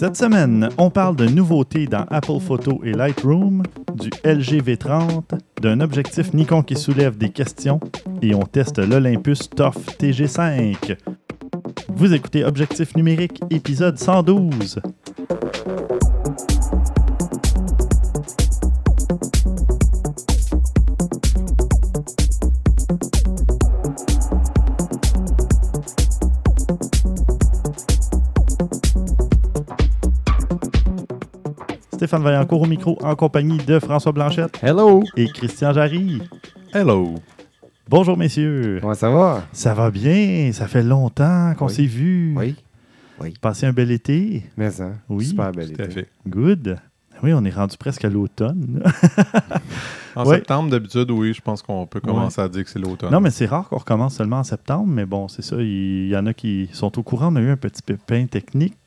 Cette semaine, on parle de nouveautés dans Apple Photo et Lightroom, du LG V30, d'un objectif Nikon qui soulève des questions et on teste l'Olympus Tough TG5. Vous écoutez Objectif numérique, épisode 112. Stéphane Vaillancourt au micro, en compagnie de François Blanchette. Hello! Et Christian Jarry. Hello! Bonjour, messieurs. Comment ça va? Ça va bien. Ça fait longtemps qu'on s'est vus. Oui. Passez un bel été. Mais ça. Oui. Super bel été. Fait. Good. Oui, on est rendu presque à l'automne. En septembre, d'habitude, oui, je pense qu'on peut commencer à dire que c'est l'automne. Non, mais c'est rare qu'on recommence seulement en septembre. Mais bon, c'est ça. Il y en a qui sont au courant. On a eu un petit pépin technique.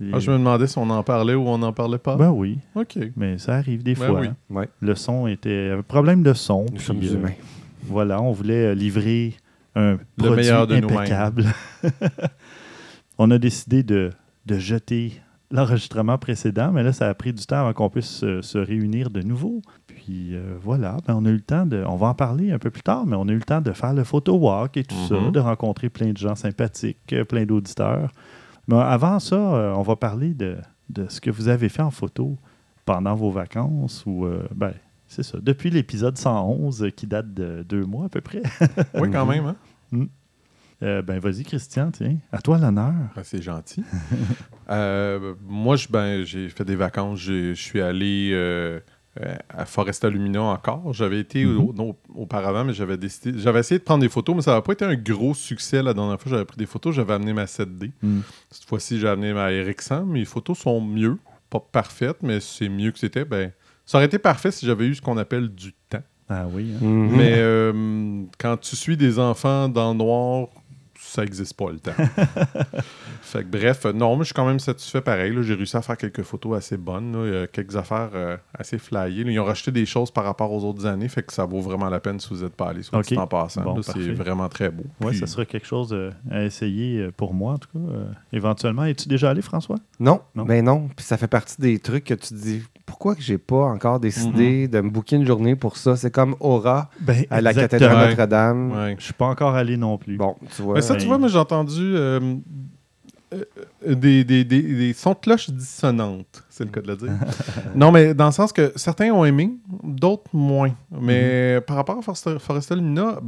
Je me demandais si on en parlait ou on n'en parlait pas. Ben oui. OK. Mais ça arrive des fois. Oui. Hein? Ouais. Le son était... Problème de son. Nous sommes humains. Voilà, on voulait livrer un produit impeccable. On a décidé de jeter l'enregistrement précédent, mais là, ça a pris du temps avant qu'on puisse se réunir de nouveau. Puis voilà, ben, on a eu le temps de... On va en parler un peu plus tard, mais on a eu le temps de faire le photo walk et tout ça, de rencontrer plein de gens sympathiques, plein d'auditeurs. Mais avant ça, on va parler de ce que vous avez fait en photo pendant vos vacances ou... C'est ça. Depuis l'épisode 111, qui date de 2 mois à peu près. Oui, quand même. Hein? Vas-y, Christian, tiens. À toi l'honneur. Ben, c'est gentil. Moi, j'ai fait des vacances. Je suis allé à Foresta Lumina encore. J'avais été auparavant, mais j'avais essayé de prendre des photos, mais ça n'avait pas été un gros succès. La dernière fois, j'avais pris des photos. J'avais amené ma 7D. Cette fois-ci, j'ai amené ma RX100. Mes photos sont mieux. Pas parfaites, mais c'est mieux que c'était. Ça aurait été parfait si j'avais eu ce qu'on appelle du temps. Ah oui. Hein? Mm-hmm. Mais quand tu suis des enfants dans le noir, ça n'existe pas le temps. Fait que, bref, non, mais je suis quand même satisfait pareil. Là, j'ai réussi à faire quelques photos assez bonnes. Là. Il y a quelques affaires assez flyées. Ils ont racheté des choses par rapport aux autres années. Fait que ça vaut vraiment la peine si vous n'êtes pas allé sur le temps passant. Bon, là, c'est vraiment très beau. Oui, ça serait quelque chose à essayer pour moi, en tout cas. Éventuellement, es-tu déjà allé, François? Non. Ben non. Puis ça fait partie des trucs que tu te dis. Pourquoi que j'ai pas encore décidé de me booker une journée pour ça? C'est comme Aura à la cathédrale Notre-Dame. Ouais. Je suis pas encore allé non plus. Bon, tu vois. Mais ça, tu vois, moi j'ai entendu des sons de cloche dissonantes, c'est le cas de le dire. Non, mais dans le sens que certains ont aimé, d'autres moins. Mais par rapport à Foresta Lumina,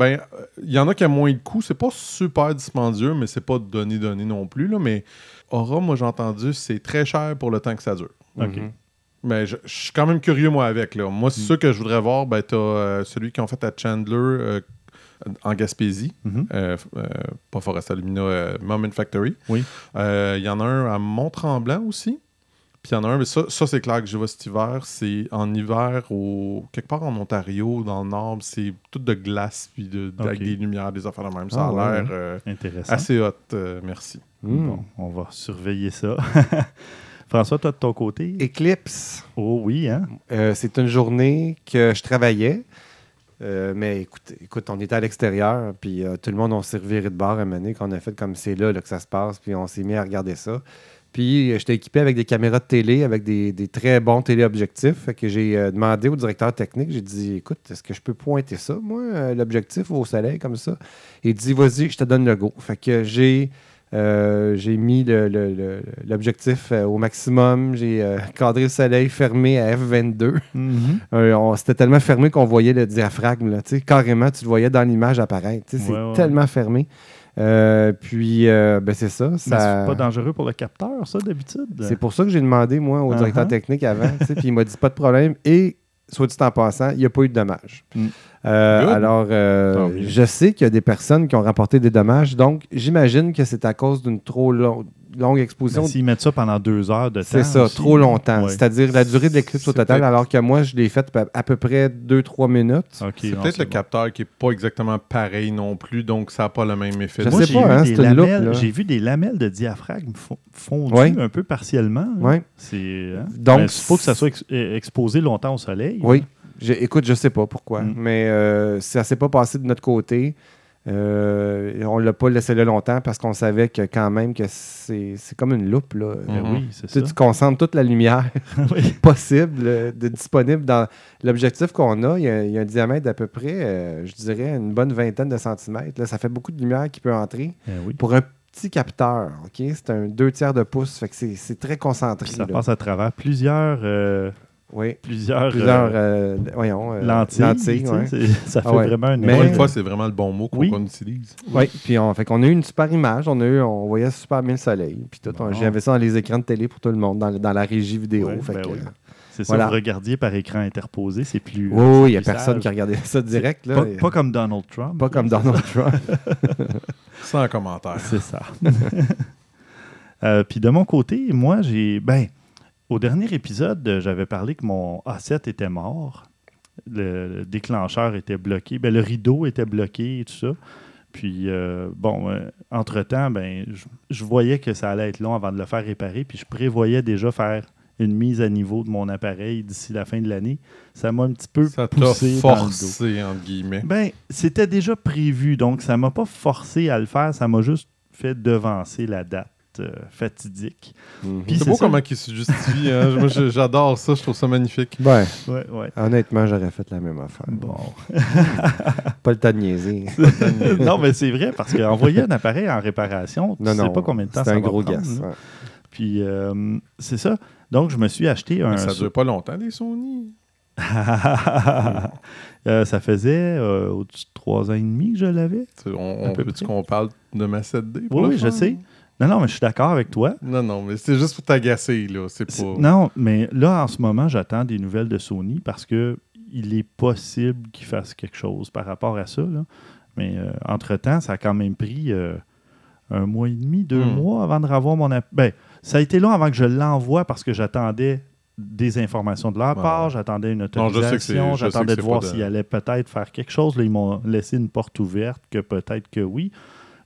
il y en a qui a moins de coûts. C'est pas super dispendieux, mais c'est pas donné non plus. Là. Mais Aura, moi j'ai entendu, c'est très cher pour le temps que ça dure. OK. Mais je suis quand même curieux, moi, avec. Là. Moi, c'est sûr que je voudrais voir, t'as celui qu'ils ont fait à Chandler en Gaspésie. Pas Foresta Lumina, Moment Factory. Oui. Y en a un à Mont-Tremblant aussi. Puis il y en a un, mais ça c'est clair que je vais cet hiver. C'est en hiver, quelque part en Ontario, dans le nord. C'est tout de glace, puis avec des lumières, des affaires de même. Ça a l'air assez hot. Merci. Bon, on va surveiller ça. François, toi, de ton côté? Éclipse. Oh oui, hein? C'est une journée que je travaillais. Mais écoute, on était à l'extérieur, puis tout le monde, on s'est reviré de bord à un moment donné, qu'on a fait comme c'est là que ça se passe, puis on s'est mis à regarder ça. Puis j'étais équipé avec des caméras de télé, avec des très bons téléobjectifs. Fait que j'ai demandé au directeur technique, j'ai dit, écoute, est-ce que je peux pointer ça, moi, l'objectif au soleil, comme ça? Il dit, vas-y, je te donne le go. Fait que j'ai mis l'objectif au maximum. J'ai cadré le soleil fermé à F22. C'était tellement fermé qu'on voyait le diaphragme. Là, carrément, tu le voyais dans l'image apparaître. Tellement fermé. C'est ça. Mais c'est pas dangereux pour le capteur, ça, d'habitude? C'est pour ça que j'ai demandé, moi, au directeur technique avant. Puis il m'a dit pas de problème. Et, soit dit en passant, il n'y a pas eu de dommages. Je sais qu'il y a des personnes qui ont rapporté des dommages, donc j'imagine que c'est à cause d'une trop longue exposition. Mais s'ils mettent ça pendant 2 heures de temps. C'est ça, aussi, trop longtemps. Ouais. C'est-à-dire la durée de l'éclipse au total, alors que moi, je l'ai faite à peu près 2-3 minutes. Okay, c'est peut-être le capteur qui n'est pas exactement pareil non plus, donc ça n'a pas le même effet. J'ai vu des lamelles de diaphragme fondues un peu partiellement. Oui. Donc, il faut que ça soit exposé longtemps au soleil. Oui. Écoute, je ne sais pas pourquoi, mais ça ne s'est pas passé de notre côté. On ne l'a pas laissé là longtemps parce qu'on savait que quand même que c'est comme une loupe. Là. Oui, c'est ça. Tu concentres toute la lumière possible disponible dans l'objectif qu'on a. Il y a un diamètre d'à peu près, je dirais, une bonne vingtaine de centimètres. Là, ça fait beaucoup de lumière qui peut entrer pour un petit capteur. Okay? C'est un 2/3 de pouce. Fait que c'est très concentré. Puis ça passe à travers plusieurs... lentilles. Ça fait vraiment une... Mais une fois, c'est vraiment le bon mot qu'on utilise. Oui, puis on a eu une super image. On voyait super bien le soleil. Puis tout, j'avais ça dans les écrans de télé pour tout le monde, dans la régie vidéo. Ouais, c'est ça, vous regardiez par écran interposé, c'est plus... Oui, il n'y a personne qui regardait ça direct. Là, pas comme Donald Trump. Pas comme Donald Trump. Sans commentaire. C'est ça. Puis de mon côté, moi, j'ai... Au dernier épisode, j'avais parlé que mon A7 était mort. Le déclencheur était bloqué. Le rideau était bloqué et tout ça. Puis, entre-temps, je voyais que ça allait être long avant de le faire réparer. Puis, je prévoyais déjà faire une mise à niveau de mon appareil d'ici la fin de l'année. Ça m'a un petit peu poussé forcé, entre guillemets. C'était déjà prévu. Donc, ça ne m'a pas forcé à le faire. Ça m'a juste fait devancer la date fatidique. Puis c'est beau comment il se justifie. Hein? Moi, j'adore ça. Je trouve ça magnifique. Honnêtement, j'aurais fait la même affaire. Bon. Pas le temps de niaiser. Non, mais c'est vrai, parce qu'envoyer un appareil en réparation, tu ne sais pas combien de temps ça va prendre. C'est un gros gas. Puis, c'est ça. Donc, je me suis acheté un... Mais ça ne dure pas longtemps, les Sony. Ça faisait au-dessus de 3 ans et demi que je l'avais. On peut-tu qu'on parle de ma 7D? Oui, je sais. Non, mais je suis d'accord avec toi. Non, mais c'est juste pour t'agacer, là. C'est pas... Non, mais là, en ce moment, j'attends des nouvelles de Sony parce que il est possible qu'ils fassent quelque chose par rapport à ça, là. Mais entre-temps, ça a quand même pris 1 mois et demi, 2 mois avant de revoir mon... ça a été long avant que je l'envoie parce que j'attendais des informations de leur part, j'attendais une autorisation, j'attendais de voir s'ils allaient peut-être faire quelque chose. Là, ils m'ont laissé une porte ouverte que peut-être que oui.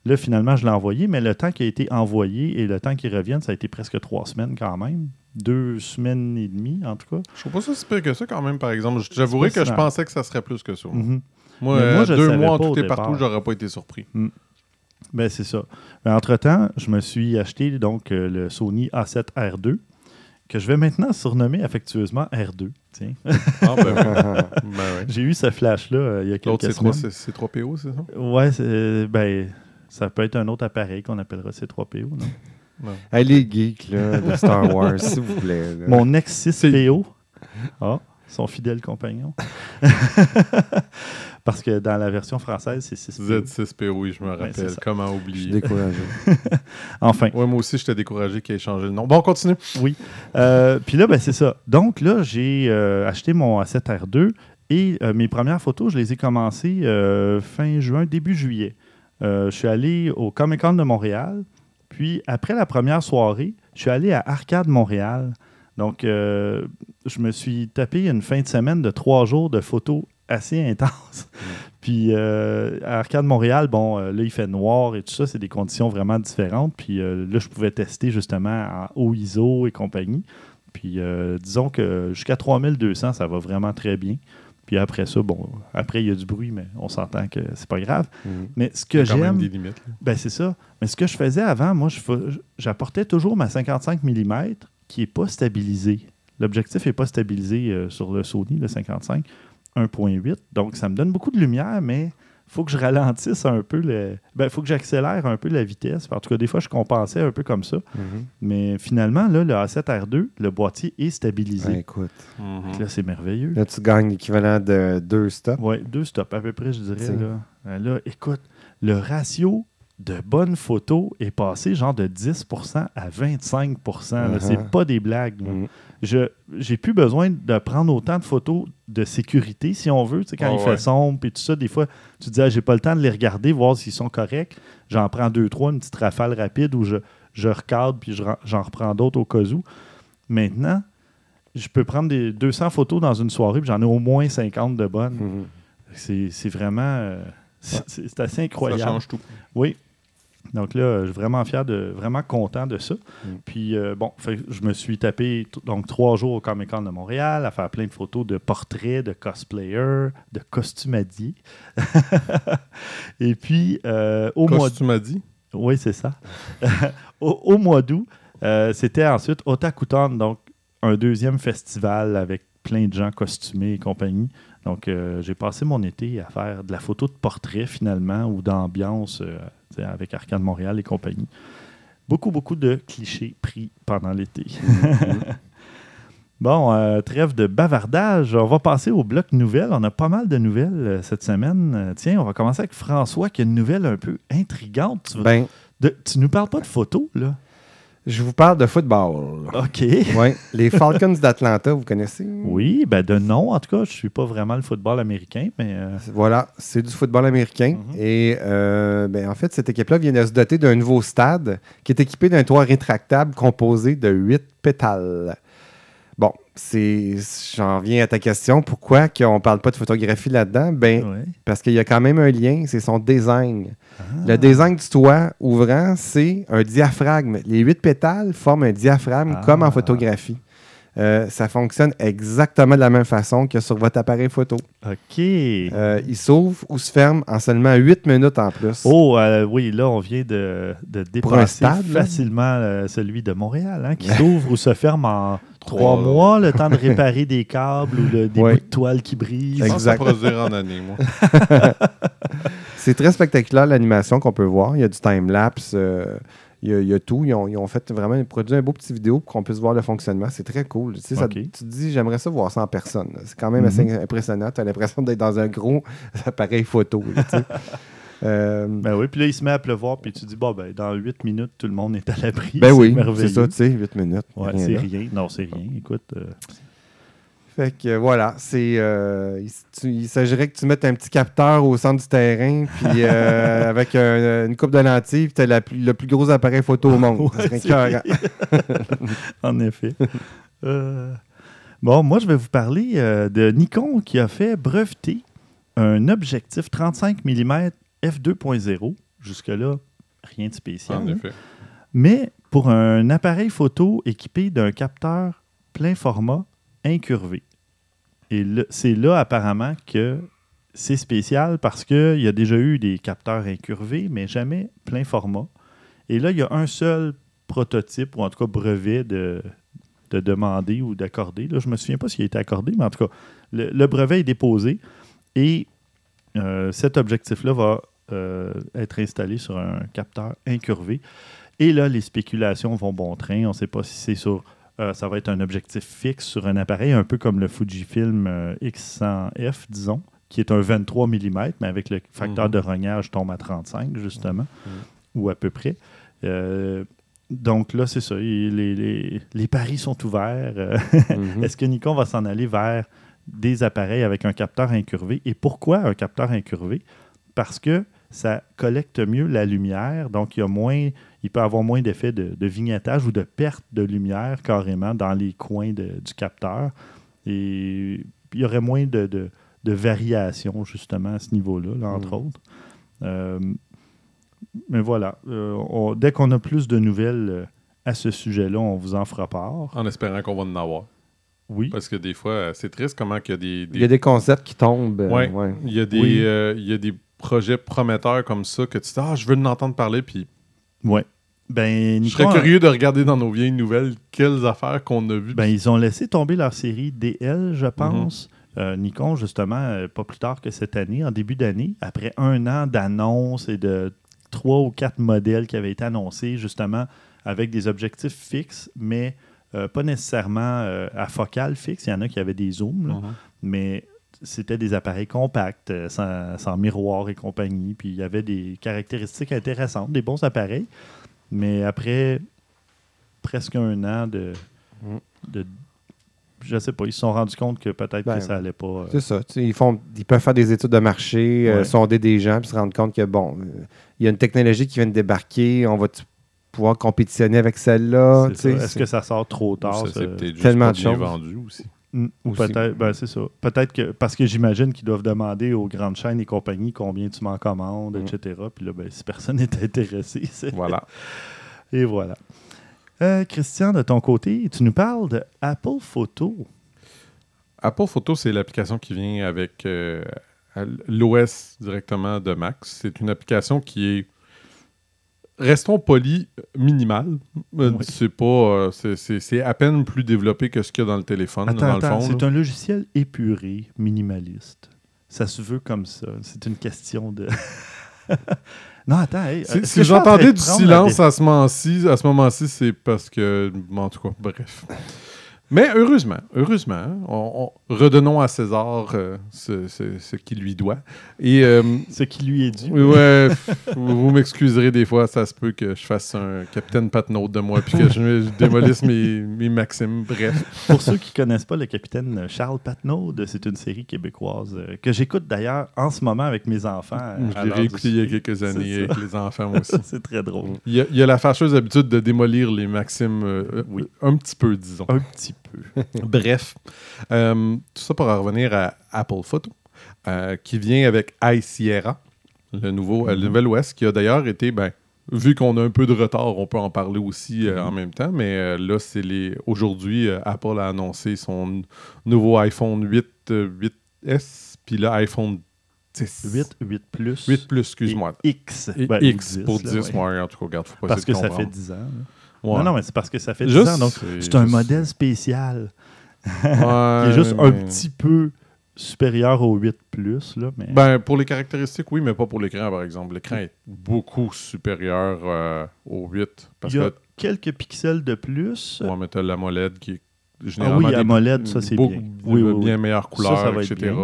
Là, finalement, je l'ai envoyé, mais le temps qui a été envoyé et le temps qu'il revienne, ça a été presque 3 semaines quand même. 2 semaines et demie, en tout cas. Je trouve pas ça si pire que ça quand même, par exemple. J'avouerais que je pensais que ça serait plus que ça. Mm-hmm. Moi, 2 mois en tout et partout, j'aurais pas été surpris. C'est ça. Mais entre-temps, je me suis acheté donc le Sony A7R II, que je vais maintenant surnommer affectueusement R2. Tiens. J'ai eu ce flash-là il y a quelques semaines. L'autre, c'est 3PO, c'est ça? Oui, c'est... ça peut être un autre appareil qu'on appellera C3PO, non? Allez, geek, là, de Star Wars, s'il vous plaît. Là. Mon X6PO, son fidèle compagnon. Parce que dans la version française, c'est 6PO. Z6PO, oui, je me rappelle. Comment oublier? Je suis découragé. Enfin. Oui, moi aussi, j'étais découragé qu'il ait changé le nom. Bon, on continue. Oui. Puis là, c'est ça. Donc là, j'ai acheté mon A7R2 et mes premières photos, je les ai commencées fin juin, début juillet. Je suis allé au Comic-Con de Montréal, puis après la première soirée, je suis allé à Arcade Montréal. Donc, je me suis tapé une fin de semaine de 3 jours de photos assez intenses. Puis à Arcade Montréal, là, il fait noir et tout ça, c'est des conditions vraiment différentes. Puis là, je pouvais tester justement en haut ISO et compagnie. Puis disons que jusqu'à 3200, ça va vraiment très bien. Puis après ça, après, il y a du bruit, mais on s'entend que c'est pas grave. Mmh. Mais ce que j'aime... Même des limites. C'est ça. Mais ce que je faisais avant, moi, j'apportais toujours ma 55 mm qui n'est pas stabilisée. L'objectif n'est pas stabilisé sur le Sony, le 55, 1.8. Donc, ça me donne beaucoup de lumière, mais il faut que je ralentisse un peu le... il faut que j'accélère un peu la vitesse. En tout cas, des fois, je compensais un peu comme ça. Mmh. Mais finalement, là, le A7R2, le boîtier est stabilisé. Écoute. Mmh. Là, c'est merveilleux. Là, tu gagnes l'équivalent de 2 stops. Oui, 2 stops, à peu près, je dirais. Là, écoute, le ratio de bonnes photos est passé genre de 10% à 25%. Là, c'est pas des blagues. Là. J'ai plus besoin de prendre autant de photos de sécurité, si on veut. Tu sais, quand il fait sombre et tout ça, des fois, tu te dis, j'ai pas le temps de les regarder, voir s'ils sont corrects. J'en prends 2, 3, une petite rafale rapide où je recadre puis j'en reprends d'autres au cas où. Maintenant, je peux prendre des 200 photos dans une soirée puis j'en ai au moins 50 de bonnes. C'est vraiment... c'est assez incroyable. Ça change tout. Oui. Donc là, je suis vraiment content de ça. Puis bon, fait, je me suis tapé donc 3 jours au Comic-Con de Montréal à faire plein de photos de portraits, de cosplayers, de costumadiers. Et puis au mois d'août... Costumadier? Oui, c'est ça. au mois d'août, c'était ensuite Otakuton, donc un deuxième festival avec plein de gens costumés et compagnie. Donc, j'ai passé mon été à faire de la photo de portrait, finalement, ou d'ambiance avec Arcade Montréal et compagnie. Beaucoup de clichés pris pendant l'été. Bon, trêve de bavardage. On va passer au bloc nouvelles. On a pas mal de nouvelles cette semaine. Tiens, on va commencer avec François, qui a une nouvelle un peu intrigante. Tu nous parles pas de photos, là? Je vous parle de football. OK. Ouais. Les Falcons d'Atlanta, vous connaissez? Oui, ben de nom, en tout cas. Je ne suis pas vraiment le football américain, mais... Voilà, c'est du football américain. Mm-hmm. Et ben, en fait, cette équipe-là vient de se doter d'un nouveau stade qui est équipé d'un toit rétractable composé de 8 pétales. Bon, j'en viens à ta question. Pourquoi qu'on ne parle pas de photographie là-dedans? Ben, ouais. Parce qu'il y a quand même un lien, c'est son design. Ah. Le design du toit ouvrant, c'est un diaphragme. Les 8 pétales forment un diaphragme comme en photographie. Ça fonctionne exactement de la même façon que sur votre appareil photo. OK. Il s'ouvre ou se ferme en seulement 8 minutes en plus. Oh, oui, là, on vient de dépasser facilement celui de Montréal, hein, qui s'ouvre ou se ferme en 3 mois, le temps de réparer des câbles ou des bouts de toile qui brisent. Exact. Ça produire en année, moi. C'est très spectaculaire, l'animation qu'on peut voir. Il y a du time-lapse. Il y a tout. Ils ont fait vraiment produit un beau petit vidéo pour qu'on puisse voir le fonctionnement. C'est très cool. Tu sais, ça, tu te dis, j'aimerais ça voir ça en personne. C'est quand même assez impressionnant. Tu as l'impression d'être dans un gros appareil photo. Là, tu sais. Ben oui, puis là, il se met à pleuvoir, puis tu dis, bon, ben, dans 8 minutes, tout le monde est à l'abri. Ben oui, c'est ça, tu sais, 8 minutes. Ouais, rien c'est rien. Non, c'est rien. Écoute. Fait que voilà, il s'agirait que tu mettes un petit capteur au centre du terrain, puis avec une coupe de lentilles, puis tu as le plus gros appareil photo au monde. Ouais, en effet. Bon, moi, je vais vous parler de Nikon qui a fait breveter un objectif 35 mm f2.0. Jusque-là, rien de spécial. En effet. Mais pour un appareil photo équipé d'un capteur plein format incurvé. Et là, c'est là, apparemment, que c'est spécial parce qu'il y a déjà eu des capteurs incurvés, mais jamais plein format. Et là, il y a un seul prototype, ou en tout cas brevet de demander ou d'accorder. Là, je ne me souviens pas s'il a été accordé, mais en tout cas, le brevet est déposé. Et cet objectif-là va être installé sur un capteur incurvé. Et là, les spéculations vont bon train. On ne sait pas si c'est sur... ça va être un objectif fixe sur un appareil, un peu comme le Fujifilm X100F, disons, qui est un 23 mm, mais avec le facteur de rognage tombe à 35, justement, ou à peu près. Donc là, c'est ça. Les paris sont ouverts. Est-ce que Nikon va s'en aller vers des appareils avec un capteur incurvé? Et pourquoi un capteur incurvé? Parce que ça collecte mieux la lumière, donc il peut avoir moins d'effet de vignettage ou de perte de lumière carrément dans les coins du capteur. Et il y aurait moins de variations justement à ce niveau-là, là, entre autres. Mais voilà, dès qu'on a plus de nouvelles à ce sujet-là, on vous en fera part. En espérant qu'on va en avoir. Oui. Parce que des fois, c'est triste comment qu'il y a des... Il y a des concepts qui tombent. Ouais. Il y a des projets prometteurs comme ça que tu dis « Ah, je veux en entendre parler », puis... Ouais. Ben, je serais curieux de regarder dans nos vieilles nouvelles quelles affaires qu'on a vues. Ben, ils ont laissé tomber leur série DL, je pense. Nikon, justement, pas plus tard que cette année, en début d'année, après 1 an d'annonces et de 3 ou 4 modèles qui avaient été annoncés, justement, avec des objectifs fixes, mais pas nécessairement à focale fixe. Il y en a qui avaient des zooms, là, mais c'était des appareils compacts, sans miroir et compagnie. Puis il y avait des caractéristiques intéressantes, des bons appareils. Mais après presque 1 an de je ne sais pas, ils se sont rendus compte que peut-être que ça n'allait pas... C'est ça. Ils peuvent faire des études de marché, sonder des gens, puis se rendre compte que, bon, il y a une technologie qui vient de débarquer, on va pouvoir compétitionner avec celle-là. Est-ce que ça sort trop tard? Ça, c'est peut-être juste pas bien vendu aussi. Ou peut-être, ben c'est ça. Peut-être que, parce que j'imagine qu'ils doivent demander aux grandes chaînes et compagnies combien tu m'en commandes, etc. Puis là, ben, si personne n'est intéressé, c'est... Voilà. Et voilà. Christian, de ton côté, tu nous parles de Apple Photo. Apple Photo, c'est l'application qui vient avec l'OS directement de Mac. C'est une application qui est, restons polis, minimale. Oui. C'est pas, c'est à peine plus développé que ce qu'il y a dans le téléphone. Attends, le fond, c'est là. Un logiciel épuré, minimaliste. Ça se veut comme ça. C'est une question de... Non, attends. Hey, si j'entendais du silence à ce moment-ci, c'est parce que... Bon, en tout cas, bref. Mais heureusement, on redonnons à César ce qui lui doit. Et, ce qui lui est dû. Ouais, vous m'excuserez des fois, ça se peut que je fasse un Capitaine Patnaud de moi puis que je démolisse mes maximes. Bref. Pour ceux qui ne connaissent pas le Capitaine Charles Patnaud, c'est une série québécoise que j'écoute d'ailleurs en ce moment avec mes enfants. Je l'ai réécouté il y a quelques années avec les enfants aussi. C'est très drôle. Il y a la fâcheuse habitude de démolir les maximes un petit peu, disons. Un petit peu. Bref, tout ça pour revenir à Apple Photo, qui vient avec iSierra, le nouvel OS, qui a d'ailleurs été, vu qu'on a un peu de retard, on peut en parler aussi en même temps, mais là, aujourd'hui, Apple a annoncé son nouveau iPhone 8S, puis là, iPhone 10. 8 Plus, excuse-moi. Et X. X pour 10, en tout cas, regarde, faut pas parce que ça fait 10 ans, là. Ouais. Non, mais c'est parce que ça fait 10 ans, donc c'est un modèle spécial qui est juste un petit peu supérieur au 8 Plus. Là, mais... pour les caractéristiques, oui, mais pas pour l'écran, par exemple. L'écran est beaucoup supérieur au 8. Il y a quelques pixels de plus. Ouais, mais tu as l'AMOLED qui est généralement bien meilleure couleur, etc.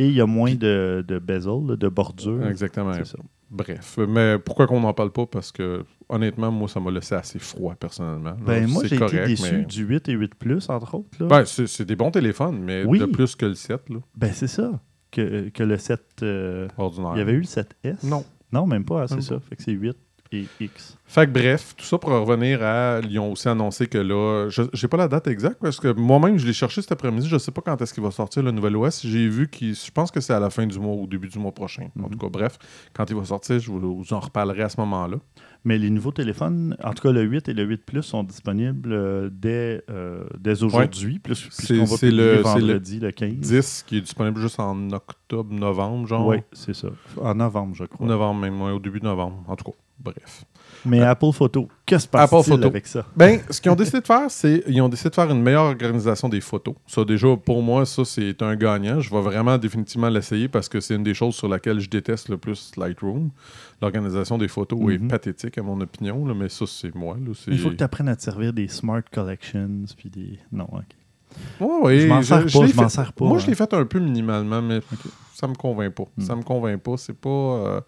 Et il y a moins de bezel, de bordure. Exactement. C'est ça. Bref, mais pourquoi qu'on n'en parle pas? Parce que, honnêtement, moi, ça m'a laissé assez froid, personnellement. Moi, j'ai été déçu du 8 et 8 Plus, entre autres. Là. C'est des bons téléphones, mais de plus que le 7. Là. C'est ça. Que le 7... ordinaire. Il y avait eu le 7S? Non. Non, même pas. C'est ça. Fait que c'est 8 et X. Fait que bref, tout ça pour revenir à... Ils ont aussi annoncé que là... J'ai pas la date exacte, parce que moi-même, je l'ai cherché cet après-midi. Je sais pas quand est-ce qu'il va sortir le nouvel OS. J'ai vu je pense que c'est à la fin du mois ou au début du mois prochain. En tout cas, bref, quand il va sortir, je vous en reparlerai à ce moment-là. Mais les nouveaux téléphones, en tout cas le 8 et le 8 Plus, sont disponibles dès aujourd'hui. Plus vendredi, le 15. 10 qui est disponible juste en octobre, novembre, genre. Oui, c'est ça. En novembre, je crois. Novembre même, au début de novembre. En tout cas, bref. Mais Apple Photo, que se passe-t-il avec ça? Ce qu'ils ont décidé de faire, c'est qu'ils ont décidé de faire une meilleure organisation des photos. Ça, déjà, pour moi, ça, c'est un gagnant. Je vais vraiment définitivement l'essayer parce que c'est une des choses sur laquelle je déteste le plus Lightroom. L'organisation des photos est pathétique, à mon opinion, là, mais ça, c'est moi. Là, il faut que tu apprennes à te servir des Smart Collections, puis des... Non, OK. Ouais, je m'en sers pas. Moi, je l'ai fait un peu minimalement, mais ça me convainc pas. Ça me convainc pas, c'est pas...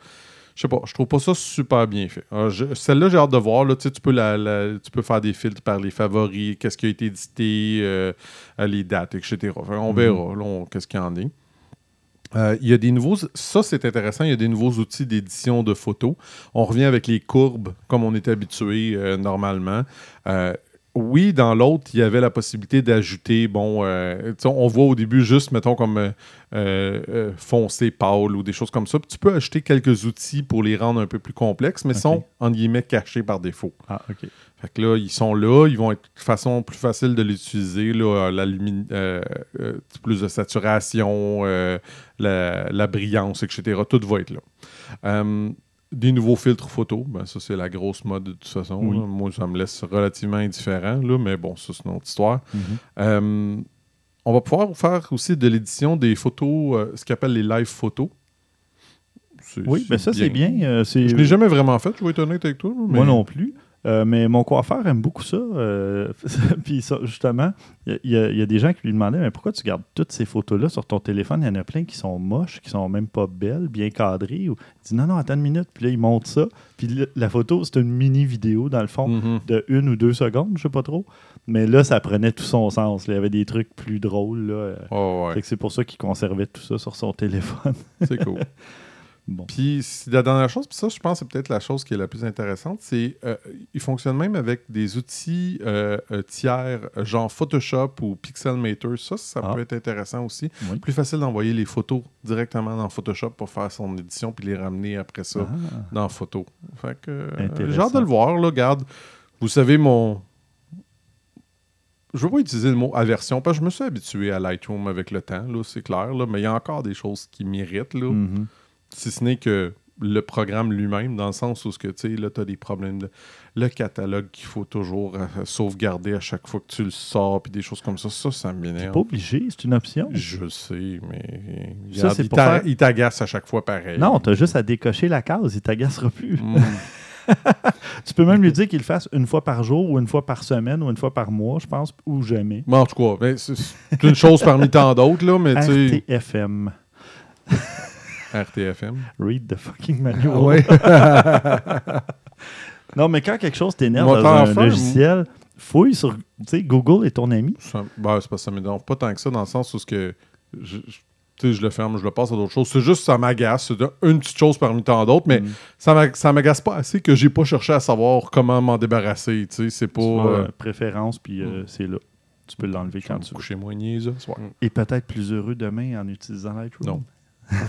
Je sais pas, je trouve pas ça super bien fait. Celle-là, j'ai hâte de voir. Là, tu peux faire des filtres par les favoris, qu'est-ce qui a été édité, les dates, etc. Enfin, on verra qu'est-ce qu'il y en a. Il y a des nouveaux... Ça, c'est intéressant. Il y a des nouveaux outils d'édition de photos. On revient avec les courbes, comme on est habitué normalement. Oui, dans l'autre, il y avait la possibilité d'ajouter, on voit au début juste, mettons, comme foncé, pâle ou des choses comme ça. Puis tu peux ajouter quelques outils pour les rendre un peu plus complexes, mais sont, entre guillemets, cachés par défaut. Ah, OK. Fait que là, ils sont là, ils vont être de façon plus facile de l'utiliser, là, plus de saturation, la brillance, etc. Tout va être là. Des nouveaux filtres photos, ça c'est la grosse mode de toute façon. Oui. Moi, ça me laisse relativement indifférent, là, mais bon, ça c'est une autre histoire. On va pouvoir faire aussi de l'édition des photos, ce qu'on appelle les live photos. C'est bien. Je ne l'ai jamais vraiment fait, je vais être honnête avec toi. Mais... Moi non plus. Mais mon coiffeur aime beaucoup ça. Puis ça, justement, il y a des gens qui lui demandaient mais pourquoi tu gardes toutes ces photos-là sur ton téléphone? Il y en a plein qui sont moches, qui sont même pas belles, bien cadrées. Ou... Il dit non, attends une minute. Puis là, il monte ça. Puis la photo, c'est une mini-vidéo, dans le fond, de 1 ou 2 secondes, je sais pas trop. Mais là, ça prenait tout son sens. Là. Il y avait des trucs plus drôles. Là. Oh, ouais. Fait que c'est pour ça qu'il conservait tout ça sur son téléphone. C'est cool. Bon. Puis la dernière chose, puis ça, je pense que c'est peut-être la chose qui est la plus intéressante, c'est ils fonctionnent même avec des outils tiers, genre Photoshop ou Pixelmator. Ça peut être intéressant aussi. Oui. Plus facile d'envoyer les photos directement dans Photoshop pour faire son édition puis les ramener après ça dans Photo. Fait que j'ai hâte de le voir. Là, regarde, vous savez mon... Je ne veux pas utiliser le mot aversion, parce que je me suis habitué à Lightroom avec le temps, là, c'est clair, là, mais il y a encore des choses qui m'irritent, là. Mm-hmm. Si ce n'est que le programme lui-même, dans le sens où tu as des problèmes de le catalogue qu'il faut toujours sauvegarder à chaque fois que tu le sors, puis des choses comme ça, ça m'énerve. C'est pas obligé, c'est une option. Je sais, mais ça, regarde, il t'agace à chaque fois pareil. Non, tu as juste à décocher la case, il t'agacera plus. Mm. Tu peux même lui dire qu'il le fasse une fois par jour ou une fois par semaine ou une fois par mois, je pense, ou jamais. Bon, en tout cas, c'est une chose parmi tant d'autres, là, mais tu sais... RTFM. RTFM. Read the fucking manual. Ouais. Non, mais quand quelque chose t'énerve dans un logiciel, fouille sur... Tu sais, Google est ton ami. C'est parce que ça m'énerve pas tant que ça, dans le sens où ce que... Je le ferme, je le passe à d'autres choses. C'est juste ça m'agace. C'est une petite chose parmi tant d'autres, mais ça m'agace pas assez que j'ai pas cherché à savoir comment m'en débarrasser. C'est pas... préférence, puis c'est là. Tu peux l'enlever quand tu veux. Coucher moins niaiseux ce soir. Et peut-être plus heureux demain en utilisant Lightroom. Non.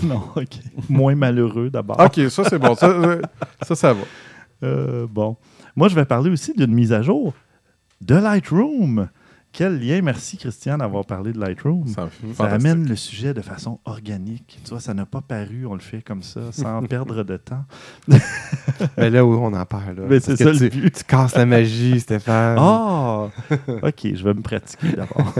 Non, OK. Moins malheureux d'abord. OK, ça c'est bon. Ça va. Moi, je vais parler aussi d'une mise à jour de Lightroom. Quel lien, merci Christian d'avoir parlé de Lightroom. Ça amène le sujet de façon organique. Tu vois, ça n'a pas paru, on le fait comme ça, sans perdre de temps. Mais là, oui, on en parle. Là. Mais c'est ça le but. Tu casses la magie, Stéphane. Ah! OK, je vais me pratiquer d'abord.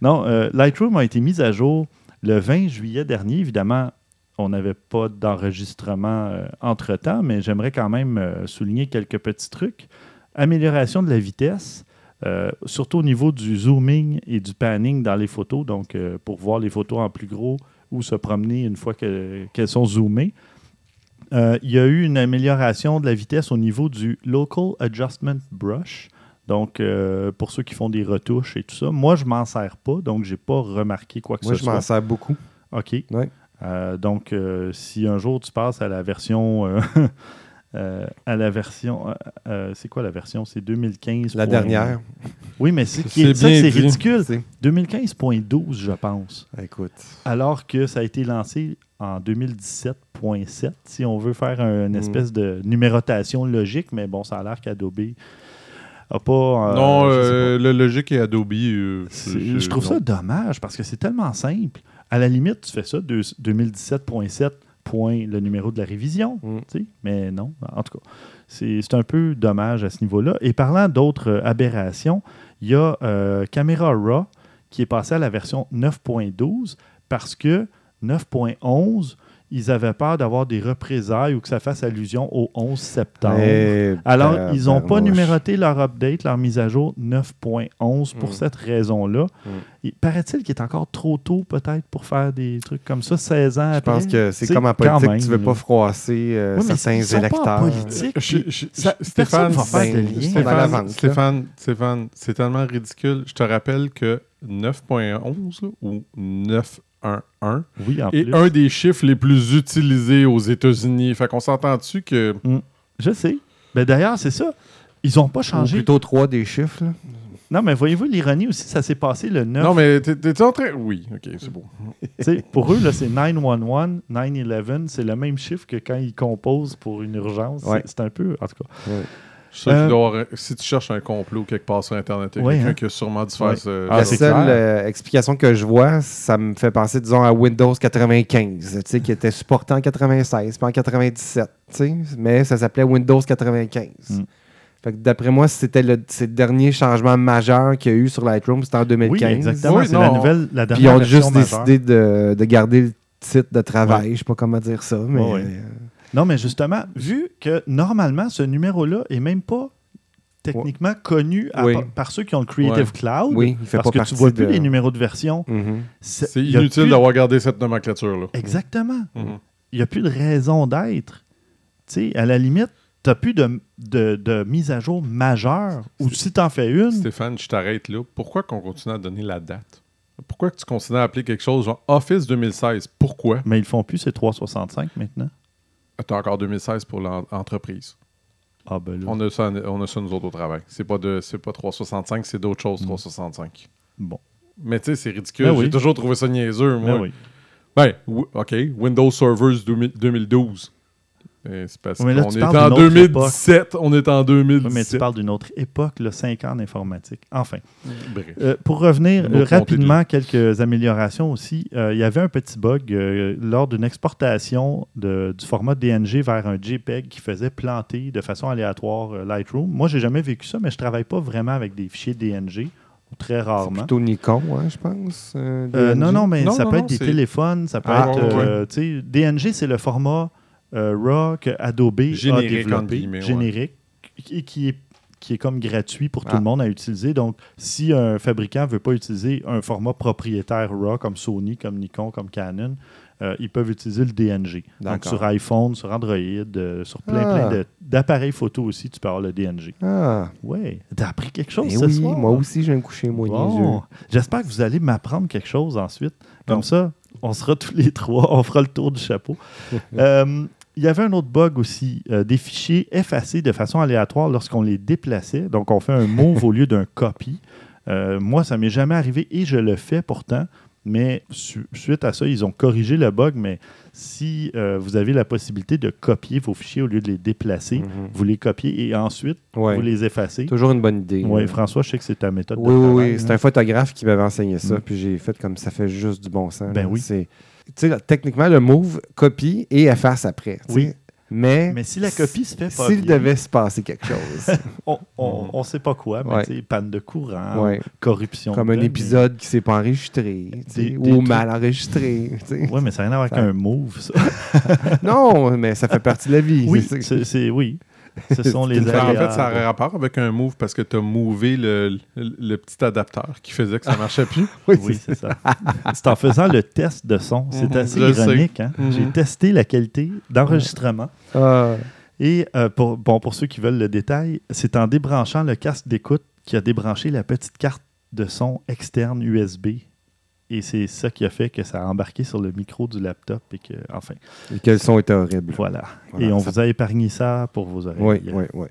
Non, Lightroom a été mis à jour le 20 juillet dernier. Évidemment, on n'avait pas d'enregistrement entre-temps, mais j'aimerais quand même souligner quelques petits trucs. Amélioration de la vitesse. Surtout au niveau du zooming et du panning dans les photos, donc pour voir les photos en plus gros ou se promener une fois qu'elles sont zoomées. Il y a eu une amélioration de la vitesse au niveau du Local Adjustment Brush, donc pour ceux qui font des retouches et tout ça. Moi, je ne m'en sers pas, donc je n'ai pas remarqué quoi que ce soit. Moi, je m'en sers beaucoup. OK. Ouais. Donc, si un jour tu passes à la version... c'est quoi la version? C'est 2015. La dernière. Oui, mais c'est ridicule. 2015.12, je pense. Écoute. Alors que ça a été lancé en 2017.7, si on veut faire une espèce de numérotation logique, mais bon, ça a l'air qu'Adobe a pas... non, le logique et Adobe... je trouve ça dommage, parce que c'est tellement simple. À la limite, tu fais ça, 2017.7, le numéro de la révision, mais non, en tout cas, c'est un peu dommage à ce niveau-là. Et parlant d'autres aberrations, il y a Camera Raw qui est passé à la version 9.12 parce que 9.11, ils avaient peur d'avoir des représailles ou que ça fasse allusion au 11 septembre. Alors, ils n'ont pas numéroté leur update, leur mise à jour 9.11 pour cette raison-là. Paraît-il qu'il est encore trop tôt peut-être pour faire des trucs comme ça, 16 ans après. Je pense que c'est comme en politique, tu ne veux pas froisser certains électeurs. Stéphane, c'est tellement ridicule. Je te rappelle que 9.11 ou 9.11, oui, en plus. Et un des chiffres les plus utilisés aux États-Unis. Fait qu'on s'entend-tu que... Je sais. Ben d'ailleurs, c'est ça. Ils n'ont pas changé. Ou plutôt 3 des chiffres. Là. Non, mais voyez-vous, l'ironie aussi, ça s'est passé le 9. Non, mais t'es en train... Oui, OK, c'est beau. Pour eux, là, c'est 911, 9-11. C'est le même chiffre que quand ils composent pour une urgence. Ouais. C'est un peu... En tout cas... Ouais. Je suis sûr qu'il doit avoir, si tu cherches un complot quelque part sur Internet, il y a quelqu'un qui a sûrement dû faire ce... La seule explication que je vois, ça me fait penser, disons, à Windows 95, qui était supporté en 96, puis en 97, mais ça s'appelait Windows 95. Fait que d'après moi, c'était le dernier changement majeur qu'il y a eu sur Lightroom, c'était en 2015. Oui, exactement, oui, c'est la dernière version. Puis ils ont juste décidé de garder le titre de travail, je ne sais pas comment dire ça, mais... Oh, oui. Non, mais justement, vu que normalement, ce numéro-là n'est même pas techniquement connu par ceux qui ont le Creative Cloud, parce que tu ne vois plus les numéros de version. Mm-hmm. C'est inutile d'avoir gardé cette nomenclature-là. Exactement. Mm-hmm. Il n'y a plus de raison d'être. Tu sais, à la limite, tu n'as plus de mise à jour majeure, ou si tu en fais une... Stéphane, je t'arrête là. Pourquoi qu'on continue à donner la date? pourquoi tu considères appeler quelque chose genre Office 2016? Pourquoi? Mais ils font plus ces 365 maintenant. Tu as encore 2016 pour l'entreprise. Ah ben là. On a ça nous autres au travail. C'est pas 365, c'est d'autres choses, 365. Bon. Mais tu sais, c'est ridicule. Ben oui. J'ai toujours trouvé ça niaiseux, moi. Ben oui. Ben, OK, Windows Servers 2012. C'est parce qu'on est en 2017. On est en 2017. Mais tu parles d'une autre époque, le 5 ans d'informatique. Enfin. Bref. Pour revenir rapidement, quelques améliorations aussi. Il y avait un petit bug lors d'une exportation du format DNG vers un JPEG qui faisait planter de façon aléatoire Lightroom. Moi, je n'ai jamais vécu ça, mais je ne travaille pas vraiment avec des fichiers DNG. Très rarement. C'est plutôt Nikon, hein, je pense. Non, ça peut être des téléphones, ça peut être... Okay. DNG, c'est le format RAW que Adobe a développé, générique, ouais. qui est comme gratuit pour tout le monde à utiliser. Donc, si un fabricant ne veut pas utiliser un format propriétaire RAW comme Sony, comme Nikon, comme Canon, ils peuvent utiliser le DNG. Donc, sur iPhone, sur Android, sur plein d'appareils photo aussi, tu peux avoir le DNG. Ah! Oui. T'as appris quelque chose soir? Moi aussi, je vais me coucher, moi, bon. J'espère que vous allez m'apprendre quelque chose ensuite. Comme ça, on sera tous les trois, on fera le tour du chapeau. Il y avait un autre bug aussi, des fichiers effacés de façon aléatoire lorsqu'on les déplaçait. Donc, on fait un move au lieu d'un copy. Moi, ça ne m'est jamais arrivé et je le fais pourtant. Mais suite à ça, ils ont corrigé le bug, mais si vous avez la possibilité de copier vos fichiers au lieu de les déplacer, vous les copiez et ensuite, vous les effacez. Toujours une bonne idée. Oui, François, je sais que c'est ta méthode de travail. Oui, c'est un photographe qui m'avait enseigné ça, puis j'ai fait comme ça fait juste du bon sens. Ben oui. Techniquement, le move copie et efface après. T'sais. Oui. Mais si la copie se fait pas s'il devait se passer quelque chose. on sait pas quoi, mais tu sais, panne de courant, corruption. Comme un épisode qui s'est pas enregistré, ou mal enregistré. Oui, mais ça n'a rien à voir avec un move, ça. Non, mais ça fait partie de la vie. Oui, ce sont les aléas. En fait, ça a rapport avec un move parce que tu as mouvé le petit adapteur qui faisait que ça ne marchait plus. Oui, c'est ça. C'est en faisant le test de son. C'est assez ironique. Hein? J'ai testé la qualité d'enregistrement. Et pour ceux qui veulent le détail, c'est en débranchant le casque d'écoute qui a débranché la petite carte de son externe USB. Et c'est ça qui a fait que ça a embarqué sur le micro du laptop et que, enfin... Et que le son était horrible. Voilà. Et on vous a épargné ça pour vos oreilles. Oui.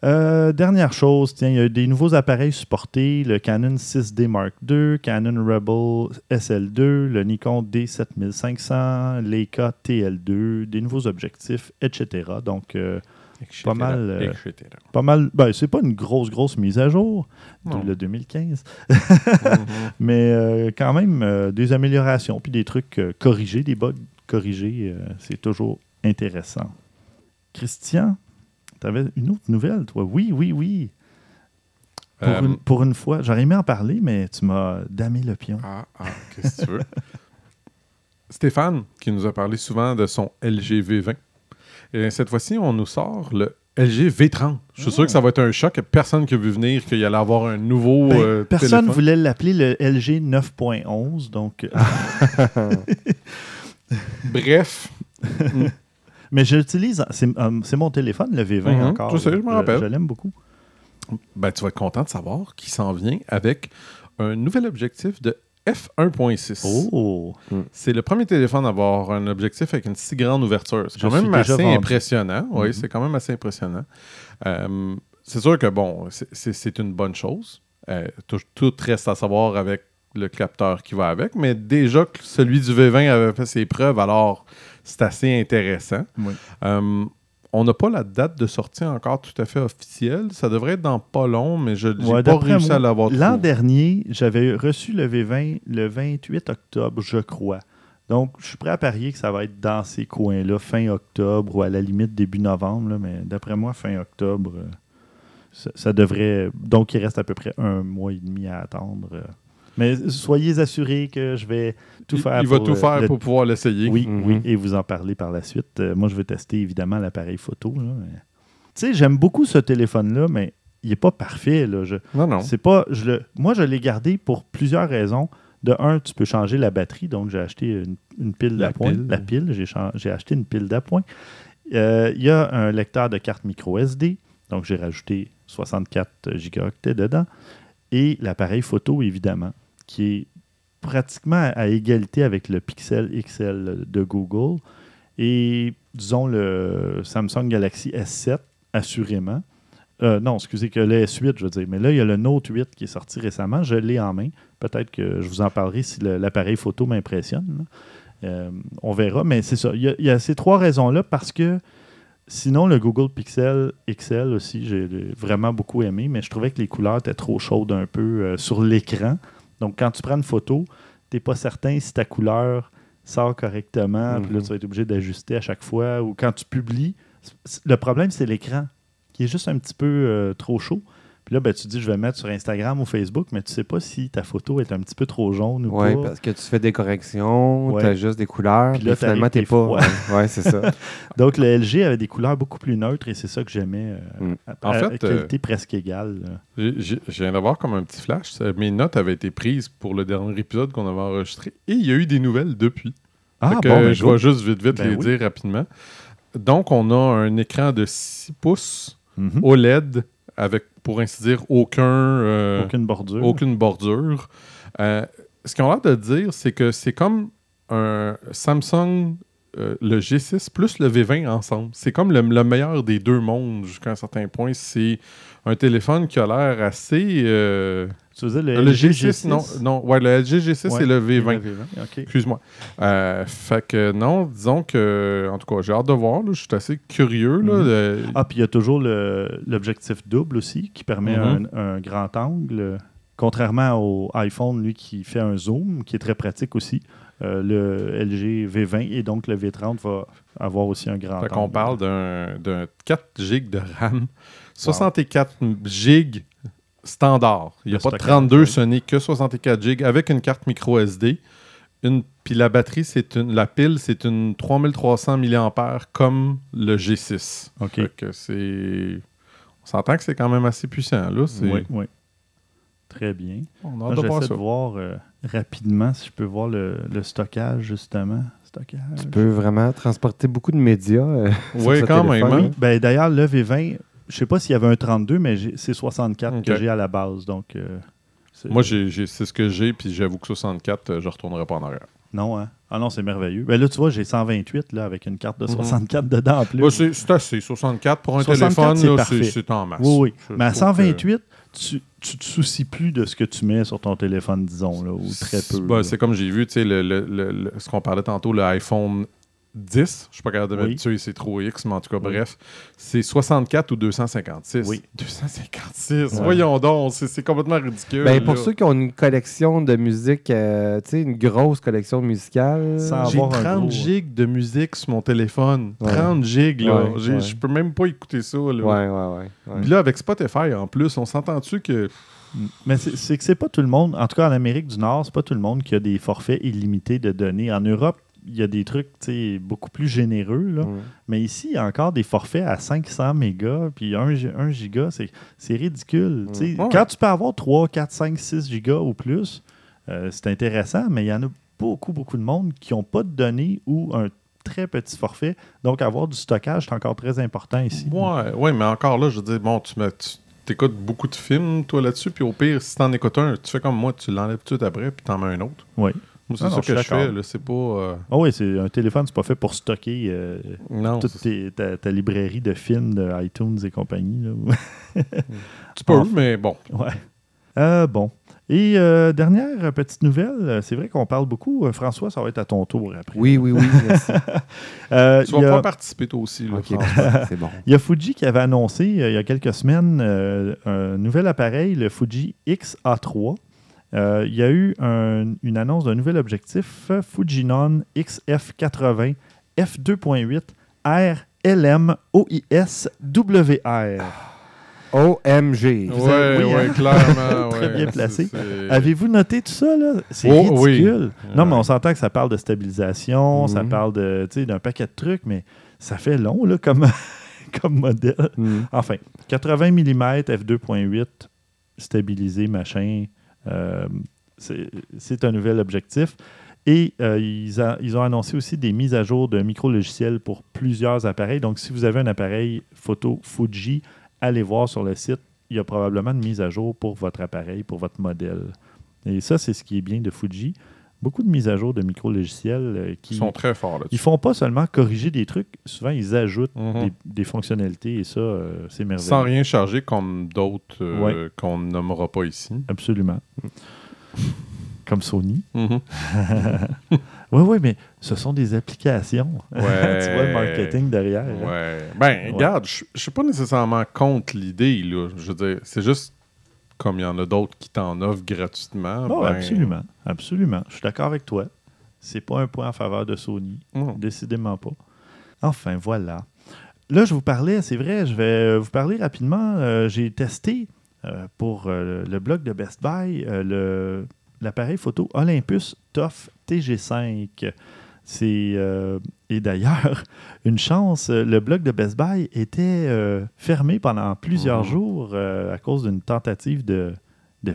Dernière chose, tiens, il y a eu des nouveaux appareils supportés, le Canon 7D Mark II, Canon Rebel SL2, le Nikon D7500, Leica TL2, des nouveaux objectifs, etc. Donc... Pas mal. Ben, c'est pas une grosse mise à jour le 2015. Mais quand même des améliorations puis des trucs corrigés, des bugs corrigés, c'est toujours intéressant. Christian, tu avais une autre nouvelle, toi? Oui. Pour une fois, j'aurais aimé en parler, mais tu m'as damé le pion. Qu'est-ce que tu veux? Stéphane, qui nous a parlé souvent de son LG V20. Et cette fois-ci, on nous sort le LG V30. Je suis sûr que ça va être un choc. Personne qui a vu venir qu'il allait avoir un nouveau personne ne voulait l'appeler le LG 9.11, donc... Bref. Mais je l'utilise... C'est mon téléphone, le V20, encore. Je sais, je me rappelle. Je l'aime beaucoup. Ben, tu vas être content de savoir qu'il s'en vient avec un nouvel objectif de F1.6. C'est le premier téléphone à avoir un objectif avec une si grande ouverture. C'est quand même assez impressionnant. Oui, c'est quand même assez impressionnant. C'est sûr que, bon, c'est une bonne chose. Tout reste à savoir avec le capteur qui va avec, mais déjà que celui du V20 avait fait ses preuves, alors c'est assez intéressant. Oui. On n'a pas la date de sortie encore tout à fait officielle. Ça devrait être dans pas long, mais je n'ai pas réussi à l'avoir. L'an dernier, j'avais reçu le V20 le 28 octobre, je crois. Donc, je suis prêt à parier que ça va être dans ces coins-là, fin octobre ou à la limite début novembre. Là, mais d'après moi, fin octobre, ça devrait... Donc, il reste à peu près un mois et demi à attendre. Mais soyez assurés que je vais tout faire. Il va tout faire pour pouvoir l'essayer. Oui, et vous en parler par la suite. Moi, je vais tester évidemment l'appareil photo. Mais... Tu sais, j'aime beaucoup ce téléphone-là, mais il n'est pas parfait. Là. Non. C'est pas, moi, je l'ai gardé pour plusieurs raisons. De un, tu peux changer la batterie. Donc, j'ai acheté une pile d'appoint. J'ai acheté une pile d'appoint. Il y a un lecteur de carte micro SD. Donc, j'ai rajouté 64 gigaoctets dedans. Et l'appareil photo, évidemment, qui est pratiquement à égalité avec le Pixel XL de Google et, disons, le Samsung Galaxy S7, assurément. Non, excusez, que le S8, je veux dire. Mais là, il y a le Note 8 qui est sorti récemment. Je l'ai en main. Peut-être que je vous en parlerai si l'appareil photo m'impressionne. On verra, mais c'est ça. Il y a ces trois raisons-là parce que sinon, le Google Pixel XL aussi, j'ai vraiment beaucoup aimé, mais je trouvais que les couleurs étaient trop chaudes un peu sur l'écran. Donc, quand tu prends une photo, tu n'es pas certain si ta couleur sort correctement. Mm-hmm. Puis là, tu vas être obligé d'ajuster à chaque fois. Ou quand tu publies, le problème, c'est l'écran qui est juste un petit peu trop chaud. Puis là, ben, tu te dis, je vais mettre sur Instagram ou Facebook, mais tu ne sais pas si ta photo est un petit peu trop jaune ou pas. Oui, parce que tu fais des corrections, tu as juste des couleurs, puis là, finalement, tu n'es pas. Oui, c'est ça. Donc, le LG avait des couleurs beaucoup plus neutres et c'est ça que j'aimais. En fait, qualité presque égale. Je viens d'avoir comme un petit flash. Mes notes avaient été prises pour le dernier épisode qu'on avait enregistré et il y a eu des nouvelles depuis. Ah, bon, ben, je vais juste vite ben les dire rapidement. Donc, on a un écran de 6 pouces OLED avec, pour ainsi dire, aucune bordure. Ce qu'ils ont l'air de dire, c'est que c'est comme un Samsung, le G6 plus le V20 ensemble. C'est comme le meilleur des deux mondes jusqu'à un certain point. C'est un téléphone qui a l'air assez... tu veux dire le G6? Non, ouais, le LG G6 et le V20. Okay. Excuse-moi. Fait que non, disons que, en tout cas, j'ai hâte de voir. Là, je suis assez curieux. Là, Ah, puis il y a toujours l'objectif double aussi qui permet un grand angle. Contrairement au iPhone, lui, qui fait un zoom, qui est très pratique aussi. Le LG V20 et donc le V30 va avoir aussi un grand angle. Fait qu'on parle d'un 4 GB de RAM, 64 GB standard. Il n'y a pas de 32, ce n'est que 64 GB avec une carte micro SD. Puis la batterie, la pile, c'est une 3300 mAh comme le G6. OK. Fait que on s'entend que c'est quand même assez puissant. Là. Oui. Très bien. Moi, j'essaie de voir rapidement si je peux voir le stockage, justement. Tu peux vraiment transporter beaucoup de médias. Oui, quand même. Ben, d'ailleurs, le V20... Je ne sais pas s'il y avait un 32, mais c'est 64 que j'ai à la base. Donc, moi, c'est ce que j'ai, puis j'avoue que 64, je ne retournerai pas en arrière. Non, hein? Ah non, c'est merveilleux. Ben là, tu vois, j'ai 128 là, avec une carte de 64 dedans en plus. Ben, c'est assez. 64 pour un téléphone, c'est, là, parfait. C'est en masse. Oui. Mais à 128, tu ne te soucies plus de ce que tu mets sur ton téléphone, disons, là, ou très peu. Ben, c'est comme j'ai vu, tu sais, ce qu'on parlait tantôt, le iPhone 10, je ne suis pas capable de m'habituer, c'est trop X, mais en tout cas, bref, c'est 64 ou 256. Oui. 256, voyons donc, c'est complètement ridicule. Ben, pour ceux qui ont une collection de musique, tu sais, une grosse collection musicale. J'ai 30 gigs de musique sur mon téléphone. 30 gigs, là. Je peux même pas écouter ça, là. Puis là, avec Spotify, en plus, on s'entend-tu que... Mais c'est que c'est pas tout le monde, en tout cas en Amérique du Nord, c'est pas tout le monde qui a des forfaits illimités de données. En Europe, il y a des trucs beaucoup plus généreux, là. Mais ici, il y a encore des forfaits à 500 mégas, puis 1 giga, c'est ridicule. Quand tu peux avoir 3, 4, 5, 6 gigas ou plus, c'est intéressant, mais il y en a beaucoup, beaucoup de monde qui n'ont pas de données ou un très petit forfait. Donc, avoir du stockage, c'est encore très important ici. Oui, mais encore là, je veux dire, bon, tu écoutes beaucoup de films, toi, là-dessus, puis au pire, si tu en écoutes un, tu fais comme moi, tu l'enlèves tout de suite après, puis tu en mets un autre. Oui. C'est ça que je fais, là, c'est pas... Ah oui, c'est un téléphone, c'est pas fait pour stocker toute ta librairie de films, de iTunes et compagnie. Là. Tu peux, mais bon. Ouais. Bon. Et dernière petite nouvelle, c'est vrai qu'on parle beaucoup. François, ça va être à ton tour après. Oui, merci. Tu vas pouvoir participer toi aussi. Là, okay. C'est bon. Il y a Fuji qui avait annoncé, il y a quelques semaines, un nouvel appareil, le Fuji X-A3. Il y a eu une annonce d'un nouvel objectif, Fujinon XF80 F2.8 RLM OIS WR. OMG. Oui, clairement. Très bien placé. Avez-vous noté tout ça, là? C'est ridicule. Oui. Non, mais on s'entend que ça parle de stabilisation, ça parle d'un paquet de trucs, mais ça fait long, là, comme modèle. Enfin, 80 mm F2.8 stabilisé, machin. C'est un nouvel objectif. Et ils ont annoncé aussi des mises à jour de micro-logiciels pour plusieurs appareils. Donc, si vous avez un appareil photo Fuji, allez voir sur le site. Il y a probablement une mise à jour pour votre appareil, pour votre modèle. Et ça, c'est ce qui est bien de Fuji. beaucoup de mises à jour de micro-logiciels qui sont très forts là-dessus. Ils font pas seulement corriger des trucs, souvent ils ajoutent des fonctionnalités et ça, c'est merveilleux. Sans rien charger comme d'autres qu'on nommera pas ici. Absolument. Comme Sony. Oui, mais ce sont des applications. Ouais. Tu vois le marketing derrière. Ouais. Ben, regarde, je ne suis pas nécessairement contre l'idée. Là. Je veux dire, c'est juste comme il y en a d'autres qui t'en offrent gratuitement. Oh, ben... Absolument. Absolument. Je suis d'accord avec toi. C'est pas un point en faveur de Sony. Mmh. Décidément pas. Enfin, voilà. Là, je vous parlais, c'est vrai, je vais vous parler rapidement. J'ai testé pour le blog de Best Buy l'appareil photo Olympus Tough TG5. C'est, et d'ailleurs, une chance, le blog de Best Buy était fermé pendant plusieurs jours à cause d'une tentative de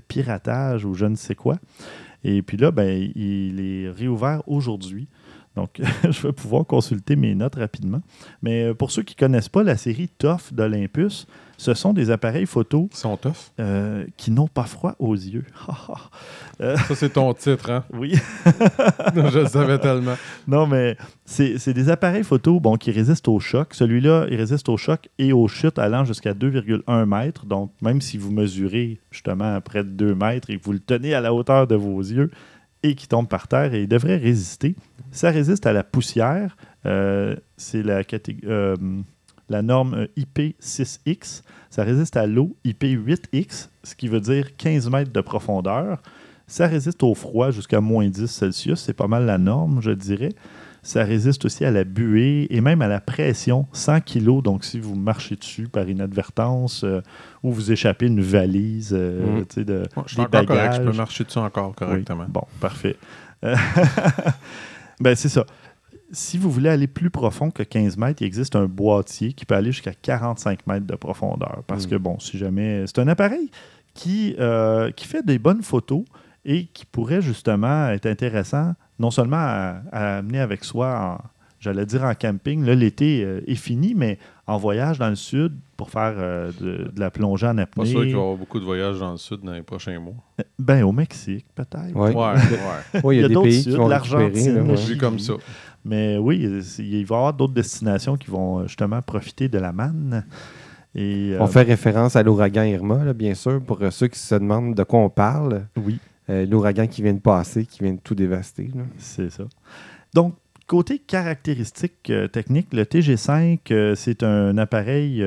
piratage ou je ne sais quoi. Et puis là, ben, il est réouvert aujourd'hui. Donc, je vais pouvoir consulter mes notes rapidement. Mais pour ceux qui ne connaissent pas la série Tough d'Olympus, ce sont des appareils photo qui sont tough, qui n'ont pas froid aux yeux. Ça, c'est ton titre, hein? Oui. Je le savais tellement. Non, mais c'est des appareils photo qui résistent au choc. Celui-là, il résiste au choc et aux chutes allant jusqu'à 2,1 mètres. Donc, même si vous mesurez justement à près de 2 mètres et que vous le tenez à la hauteur de vos yeux et qu'il tombe par terre, et il devrait résister. Ça résiste à la poussière. C'est la norme IP6X, ça résiste à l'eau IP8X, ce qui veut dire 15 mètres de profondeur. Ça résiste au froid jusqu'à -10 Celsius, c'est pas mal la norme, je dirais. Ça résiste aussi à la buée et même à la pression, 100 kg. Donc, si vous marchez dessus par inadvertance ou vous échappez une valise, tu sais, des bagages. Correct, je peux marcher dessus encore correctement. Oui. Bon, parfait. C'est ça. Si vous voulez aller plus profond que 15 mètres, il existe un boîtier qui peut aller jusqu'à 45 mètres de profondeur. Parce que, si jamais... C'est un appareil qui fait des bonnes photos et qui pourrait justement être intéressant non seulement à amener avec soi, en camping. Là, l'été est fini, mais en voyage dans le sud pour faire de la plongée en apnée. Pas sûr qu'il va y avoir beaucoup de voyages dans le sud dans les prochains mois. Au Mexique, peut-être. Oui. Il y a des pays qui vont l'Argentine, comme ça. Mais oui, il va y avoir d'autres destinations qui vont justement profiter de la manne. Et, on fait référence à l'ouragan Irma, là, bien sûr, pour ceux qui se demandent de quoi on parle. Oui. L'ouragan qui vient de passer, qui vient de tout dévaster. Là. C'est ça. Donc, côté caractéristiques techniques, le TG5, c'est un appareil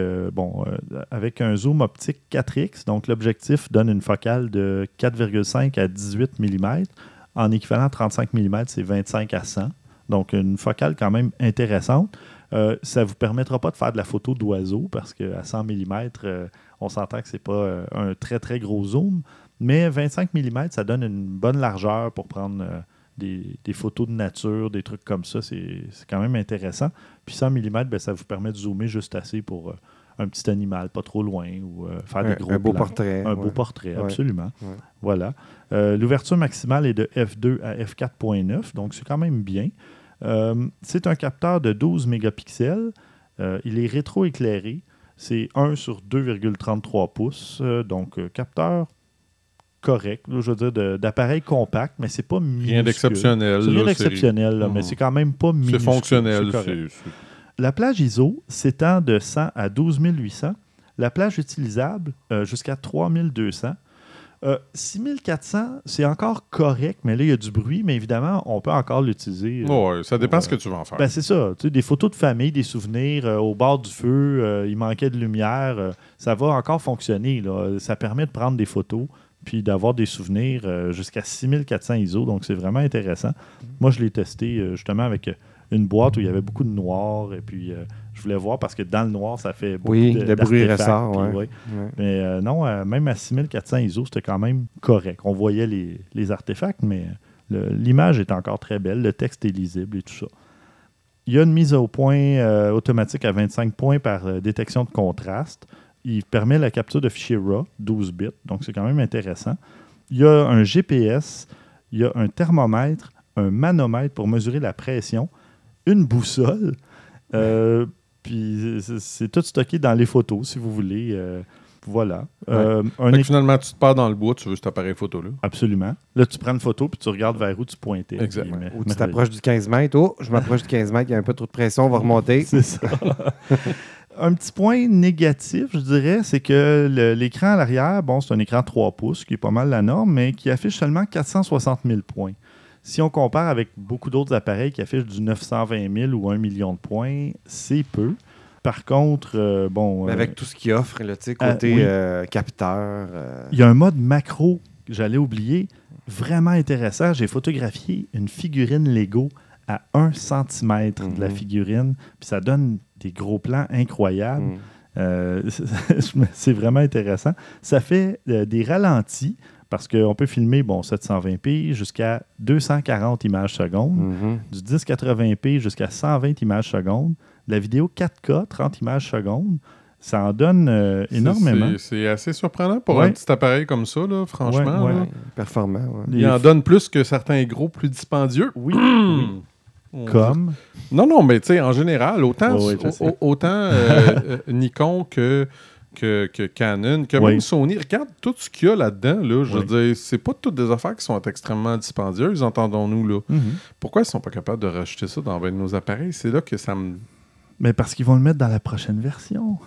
avec un zoom optique 4X. Donc, l'objectif donne une focale de 4,5 à 18 mm. En équivalent 35 mm, c'est 25 à 100. Donc, une focale quand même intéressante. Ça ne vous permettra pas de faire de la photo d'oiseau parce qu'à 100 mm, on s'entend que ce n'est pas un très, très gros zoom. Mais 25 mm, ça donne une bonne largeur pour prendre des photos de nature, des trucs comme ça. C'est quand même intéressant. Puis 100 mm, ça vous permet de zoomer juste assez pour un petit animal, pas trop loin, ou faire des gros plans. Un beau portrait. Un beau portrait, absolument. Ouais. Voilà. L'ouverture maximale est de f2 à f4.9, donc c'est quand même bien. C'est un capteur de 12 mégapixels. Il est rétroéclairé. C'est 1 sur 2,33 pouces. Capteur... correct, là, je veux dire, d'appareil compact, mais c'est pas minuscule. Rien d'exceptionnel. C'est rien d'exceptionnel, mais c'est quand même pas minuscule. C'est fonctionnel. C'est... La plage ISO s'étend de 100 à 12 800. La plage utilisable jusqu'à 3200. 6400, c'est encore correct, mais là, il y a du bruit, mais évidemment, on peut encore l'utiliser. Oui, ça dépend ce que tu vas en faire. C'est ça. Tu sais, des photos de famille, des souvenirs, au bord du feu, il manquait de lumière, ça va encore fonctionner. Là. Ça permet de prendre des photos puis d'avoir des souvenirs jusqu'à 6400 ISO, donc c'est vraiment intéressant. Moi, je l'ai testé justement avec une boîte où il y avait beaucoup de noir, et puis je voulais voir parce que dans le noir, ça fait beaucoup le bruit ressort. Puis, mais même à 6400 ISO, c'était quand même correct. On voyait les artefacts, mais l'image est encore très belle, le texte est lisible et tout ça. Il y a une mise au point automatique à 25 points par détection de contraste. Il permet la capture de fichiers RAW, 12 bits, donc c'est quand même intéressant. Il y a un GPS, il y a un thermomètre, un manomètre pour mesurer la pression, une boussole, puis c'est tout stocké dans les photos, si vous voulez. Voilà. Ouais. Finalement, tu te perds dans le bois, tu veux cet appareil photo-là. Absolument. Là, tu prends une photo puis tu regardes vers où tu pointais. Exactement. Puis, ou tu t'approches du 15 mètres. Oh, je m'approche du 15 mètres, il y a un peu trop de pression, on va remonter. C'est ça. Un petit point négatif, je dirais, c'est que l'écran à l'arrière, bon, c'est un écran 3 pouces, qui est pas mal la norme, mais qui affiche seulement 460 000 points. Si on compare avec beaucoup d'autres appareils qui affichent du 920 000 ou 1 million de points, c'est peu. Par contre, mais avec tout ce qu'il offre, là, côté oui. Capteur... Il y a un mode macro, j'allais oublier, vraiment intéressant. J'ai photographié une figurine Lego à 1 cm de la figurine, puis ça donne des gros plans incroyables. C'est vraiment intéressant. Ça fait des ralentis, parce qu'on peut filmer 720p jusqu'à 240 images secondes, du 1080p jusqu'à 120 images secondes, de la vidéo 4K, 30 images secondes. Ça en donne énormément. C'est assez surprenant pour un petit appareil comme ça, là, franchement. Ouais, ouais. Là. Performant. Ouais. Il en donne plus que certains gros plus dispendieux. Oui. Comme? Non, mais tu sais, en général, autant Nikon que Canon, que même Sony, regarde tout ce qu'il y a là-dedans. Là, je veux dire, c'est pas toutes des affaires qui sont extrêmement dispendieuses, entendons-nous. Là. Pourquoi ils sont pas capables de rajouter ça dans un de nos appareils? C'est là que ça me... Mais parce qu'ils vont le mettre dans la prochaine version.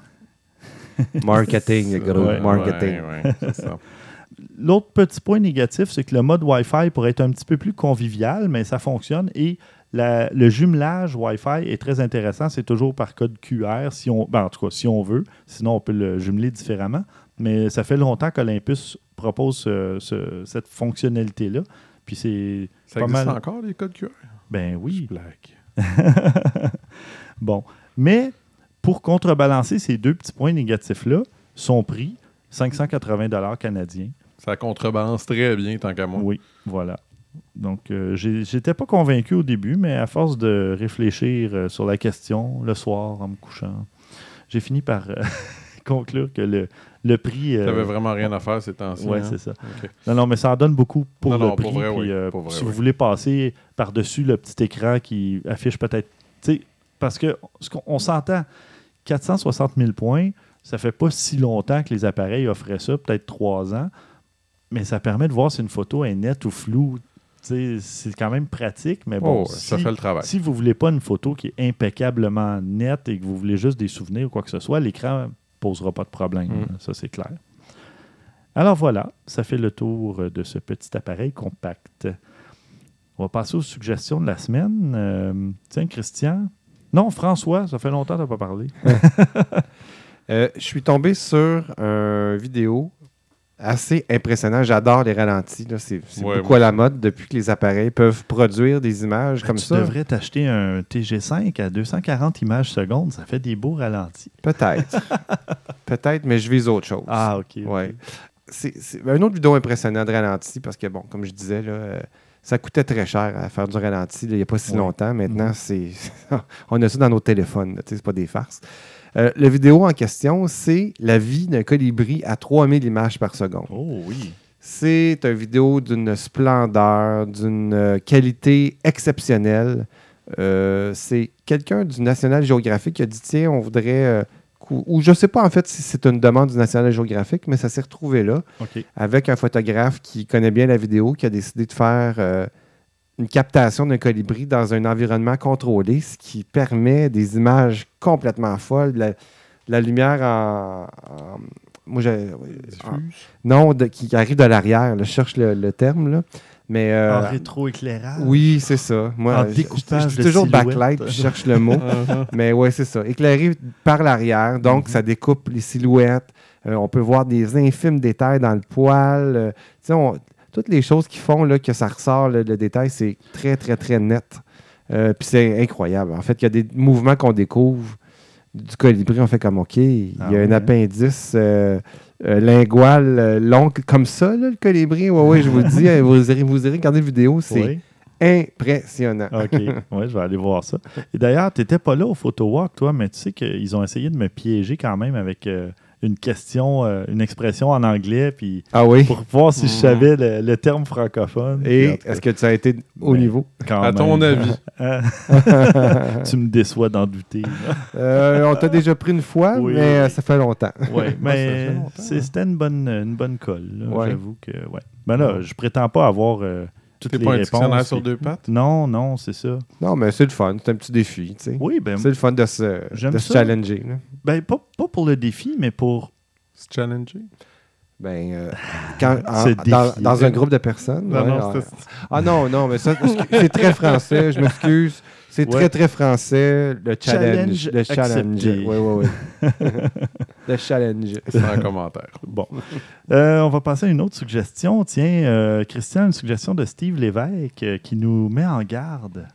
Marketing, gros. Marketing. Ouais, c'est ça. L'autre petit point négatif, c'est que le mode Wi-Fi pourrait être un petit peu plus convivial, mais ça fonctionne. Et le jumelage Wi-Fi est très intéressant. C'est toujours par code QR, si on veut. Sinon, on peut le jumeler différemment. Mais ça fait longtemps qu'Olympus propose cette fonctionnalité-là. Puis c'est ça pas existe mal... encore, les codes QR? Ben oui. Je blague. Bon. Mais pour contrebalancer ces deux petits points négatifs-là, son prix, 580 $ canadiens. Ça contrebalance très bien, tant qu'à moi. Oui, voilà. Donc, j'étais pas convaincu au début, mais à force de réfléchir sur la question, le soir, en me couchant, j'ai fini par conclure que le prix... T'avais vraiment rien à faire ces temps-ci. Oui, c'est ça. Okay. Non, mais ça en donne beaucoup pour le prix. Pour vrai, puis, pour vrai, si vous voulez passer par-dessus le petit écran qui affiche peut-être... Tu sais, parce que ce qu'on s'entend, 460 000 points... Ça fait pas si longtemps que les appareils offraient ça, peut-être 3 ans, mais ça permet de voir si une photo est nette ou floue. T'sais, c'est quand même pratique, mais ça fait le travail. Si vous voulez pas une photo qui est impeccablement nette et que vous voulez juste des souvenirs ou quoi que ce soit, l'écran posera pas de problème, ça c'est clair. Alors voilà, ça fait le tour de ce petit appareil compact. On va passer aux suggestions de la semaine. Tiens, Christian. Non, François, ça fait longtemps que tu n'as pas parlé. Je suis tombé sur une vidéo assez impressionnante. J'adore les ralentis. Là. C'est beaucoup à la mode depuis que les appareils peuvent produire des images comme ça. Tu devrais t'acheter un TG5 à 240 images secondes. Ça fait des beaux ralentis. Peut-être. Peut-être, mais je vise autre chose. Ah, OK. Ouais. C'est une autre vidéo impressionnante de ralentis parce que, comme je disais, là, ça coûtait très cher à faire du ralenti là, il n'y a pas si longtemps. Maintenant, on a ça dans nos téléphones. Ce n'est pas des farces. La vidéo en question, c'est la vie d'un colibri à 3000 images par seconde. Oh oui! C'est une vidéo d'une splendeur, d'une qualité exceptionnelle. C'est quelqu'un du National Geographic qui a dit, tiens, on voudrait... ou je ne sais pas en fait si c'est une demande du National Geographic, mais ça s'est retrouvé là, avec un photographe qui connaît bien la vidéo, qui a décidé de faire... une captation d'un colibri dans un environnement contrôlé, ce qui permet des images complètement folles, de la lumière qui arrive de l'arrière. Là, je cherche le terme, là. Mais, en rétroéclairage. Oui, c'est ça. Moi, en découpage je toujours silhouette. Backlight, je cherche le mot. Mais oui, c'est ça. Éclairé par l'arrière, donc ça découpe les silhouettes. On peut voir des infimes détails dans le poil. Toutes les choses qui font là, que ça ressort, le détail, c'est très, très, très net. Puis c'est incroyable. En fait, il y a des mouvements qu'on découvre du colibri. On fait comme, OK, il y a un appendice lingual long comme ça, là, le colibri. Oui, je vous le dis. Vous irez regarder la vidéo. C'est impressionnant. OK. Oui, je vais aller voir ça. Et d'ailleurs, tu n'étais pas là au Photo Walk, toi, mais tu sais qu'ils ont essayé de me piéger quand même avec... une question, une expression en anglais, puis pour voir si je savais le terme francophone. Et est-ce que ça a été au niveau? À ton avis. Tu me déçois d'en douter. On t'a déjà pris une fois, mais ça fait longtemps. Oui, mais c'était une bonne colle, là, j'avoue que... Ouais. Ben là, je prétends pas avoir... T'es pas un dictionnaire sur deux pattes? Non, c'est ça. Non, mais c'est le fun. C'est un petit défi, tu sais. Oui, ben... C'est le fun de se challenger. Là. Ben, pas pour le défi, mais pour... Se challenger? Ben, dans un groupe de personnes... Non, mais ça, c'est très français, je m'excuse. C'est très, très français, le challenge. Le challenge. Oui. Le challenge. C'est un commentaire. Bon. On va passer à une autre suggestion. Tiens, Christian, une suggestion de Steve Lévesque qui nous met en garde.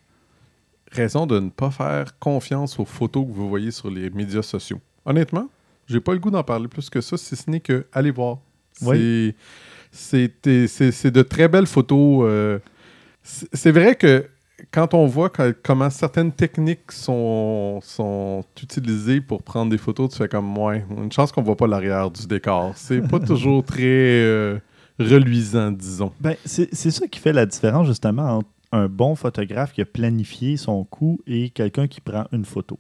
Raison de ne pas faire confiance aux photos que vous voyez sur les médias sociaux. Honnêtement, j'ai pas le goût d'en parler plus que ça, si ce n'est que allez voir. Oui. C'est de très belles photos. C'est vrai que quand on voit comment certaines techniques sont utilisées pour prendre des photos, tu fais comme moi. Une chance qu'on ne voit pas l'arrière du décor. C'est pas toujours très reluisant, disons. Ben, c'est ça qui fait la différence, justement, entre un bon photographe qui a planifié son coup et quelqu'un qui prend une photo.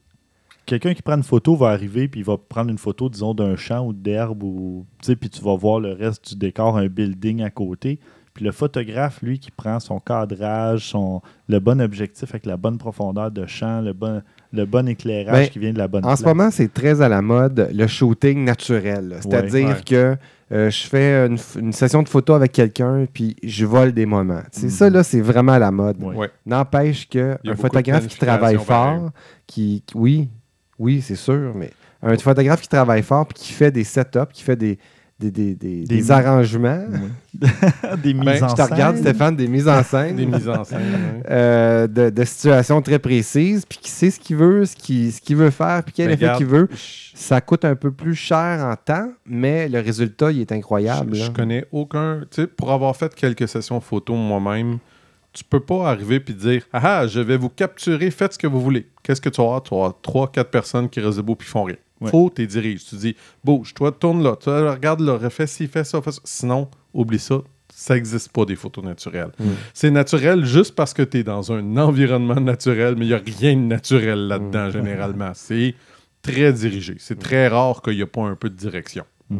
Quelqu'un qui prend une photo va arriver puis il va prendre une photo, disons, d'un champ ou d'herbe, ou puis tu vas voir le reste du décor, un building à côté. Puis le photographe, lui, qui prend son cadrage, le bon objectif avec la bonne profondeur de champ, le bon éclairage qui vient de la bonne place. En ce moment, c'est très à la mode, le shooting naturel. C'est-à-dire que je fais une session de photo avec quelqu'un, puis je vole des moments. Ça, là, c'est vraiment à la mode. Ouais. N'empêche qu'un photographe qui travaille fort, oui, c'est sûr, mais un photographe qui travaille fort, puis qui fait des setups, qui fait des arrangements. Oui. Des mises en scène. Je te regarde, Stéphane, des mises en scène. Des mises en scène, oui. De situations très précises, puis qui sait ce qu'il veut, ce qu'il veut faire, puis quel effet qu'il veut. Ça coûte un peu plus cher en temps, mais le résultat, il est incroyable. Je connais aucun... Tu sais, pour avoir fait quelques sessions photo moi-même, tu peux pas arriver puis dire « Ah, je vais vous capturer, faites ce que vous voulez. » Qu'est-ce que tu vas avoir? Tu vas avoir 3-4 personnes qui restent debout puis font rien. Ouais. Faut t'es dirige. Tu dis, bouge, toi, tourne là, toi, regarde là, refais ci, fais ça. Sinon, oublie ça, ça n'existe pas des photos naturelles. Mm. C'est naturel juste parce que t'es dans un environnement naturel, mais il n'y a rien de naturel là-dedans, généralement. C'est très dirigé. C'est très rare qu'il n'y ait pas un peu de direction. Mm.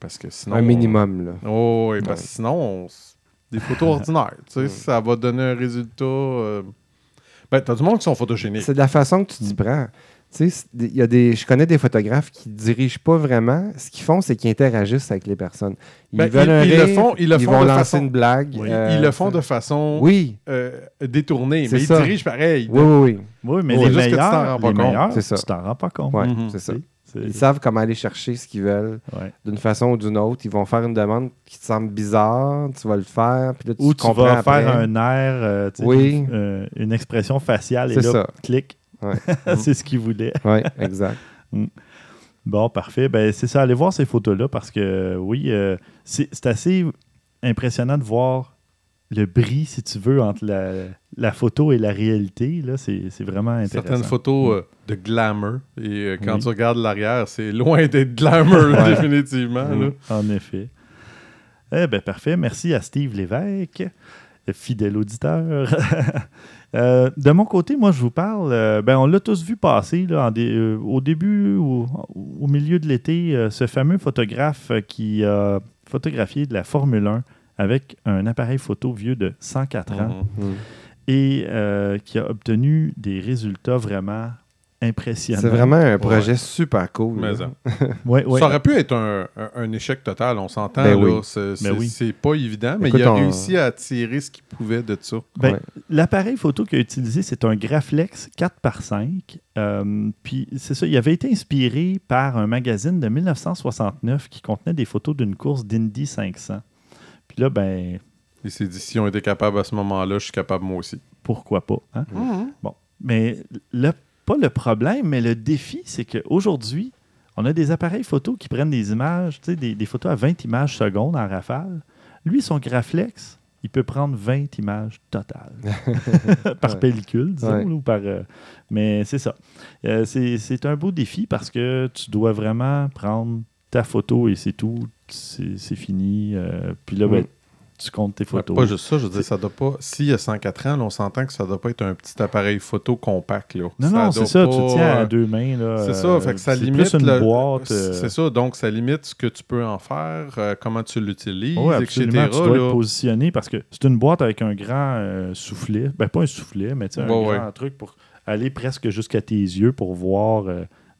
Parce que sinon... Un minimum, là. Oh, oui, parce que sinon, des photos ordinaires, tu sais, ça va donner un résultat... t'as du monde qui sont photogéniques. C'est de la façon que tu t'y prends. Tu sais, je connais des photographes qui ne dirigent pas vraiment. Ce qu'ils font, c'est qu'ils interagissent avec les personnes. Ils veulent un rire, ils vont lancer une blague. Oui. Ils le font de façon détournée, mais ils dirigent pareil. Oui, mais les meilleurs, tu t'en rends pas compte. C'est ça. Ils savent comment aller chercher ce qu'ils veulent d'une façon ou d'une autre. Ils vont faire une demande qui te semble bizarre, tu vas le faire. Puis là, ou tu vas faire un air, une expression faciale, et là, clic. Ouais. C'est ce qu'ils voulaient. Oui, exact. Bon, parfait. Ben, c'est ça, allez voir ces photos-là parce que, c'est assez impressionnant de voir le bris, si tu veux, entre la photo et la réalité. Là, c'est vraiment intéressant. Certaines photos de glamour. Et quand tu regardes l'arrière, c'est loin d'être glamour, définitivement. Là. En effet. Eh bien, parfait. Merci à Steve Lévesque, fidèle auditeur. De mon côté, moi, je vous parle, on l'a tous vu passer là, au début ou au milieu de l'été, ce fameux photographe qui a photographié de la Formule 1 avec un appareil photo vieux de 104 ans et qui a obtenu des résultats vraiment impressionnants. C'est vraiment un projet super cool. Ça aurait pu être un échec total, on s'entend. C'est pas évident, mais il a réussi à tirer ce qu'il pouvait de ça. L'appareil photo qu'il a utilisé, c'est un Graflex 4x5. Puis c'est ça, il avait été inspiré par un magazine de 1969 qui contenait des photos d'une course d'Indy 500. Puis là, il s'est dit, si on était capable à ce moment-là, je suis capable moi aussi. Pourquoi pas? Hein? Bon, mais là, pas le problème, mais le défi, c'est qu'aujourd'hui, on a des appareils photo qui prennent des images, tu sais, des photos à 20 images secondes en rafale. Lui, son Graflex, il peut prendre 20 images totales. Par pellicule, disons, là, ou par... mais c'est ça. C'est un beau défi parce que tu dois vraiment prendre ta photo et c'est tout, c'est fini. Puis là, ben, tu comptes tes photos. Pas juste ça, je veux dire, ça doit pas... S'il y a 104 ans, là, on s'entend que ça doit pas être un petit appareil photo compact. Là. Non, ça non, c'est ça, pas... tu tiens à deux mains. Là, c'est ça, fait que ça limite... Plus une boîte, c'est ça, donc ça limite ce que tu peux en faire, comment tu l'utilises, ouais, etc. Tu dois là... être positionné parce que c'est une boîte avec un grand soufflet, ben pas un soufflet, mais un grand truc pour aller presque jusqu'à tes yeux pour voir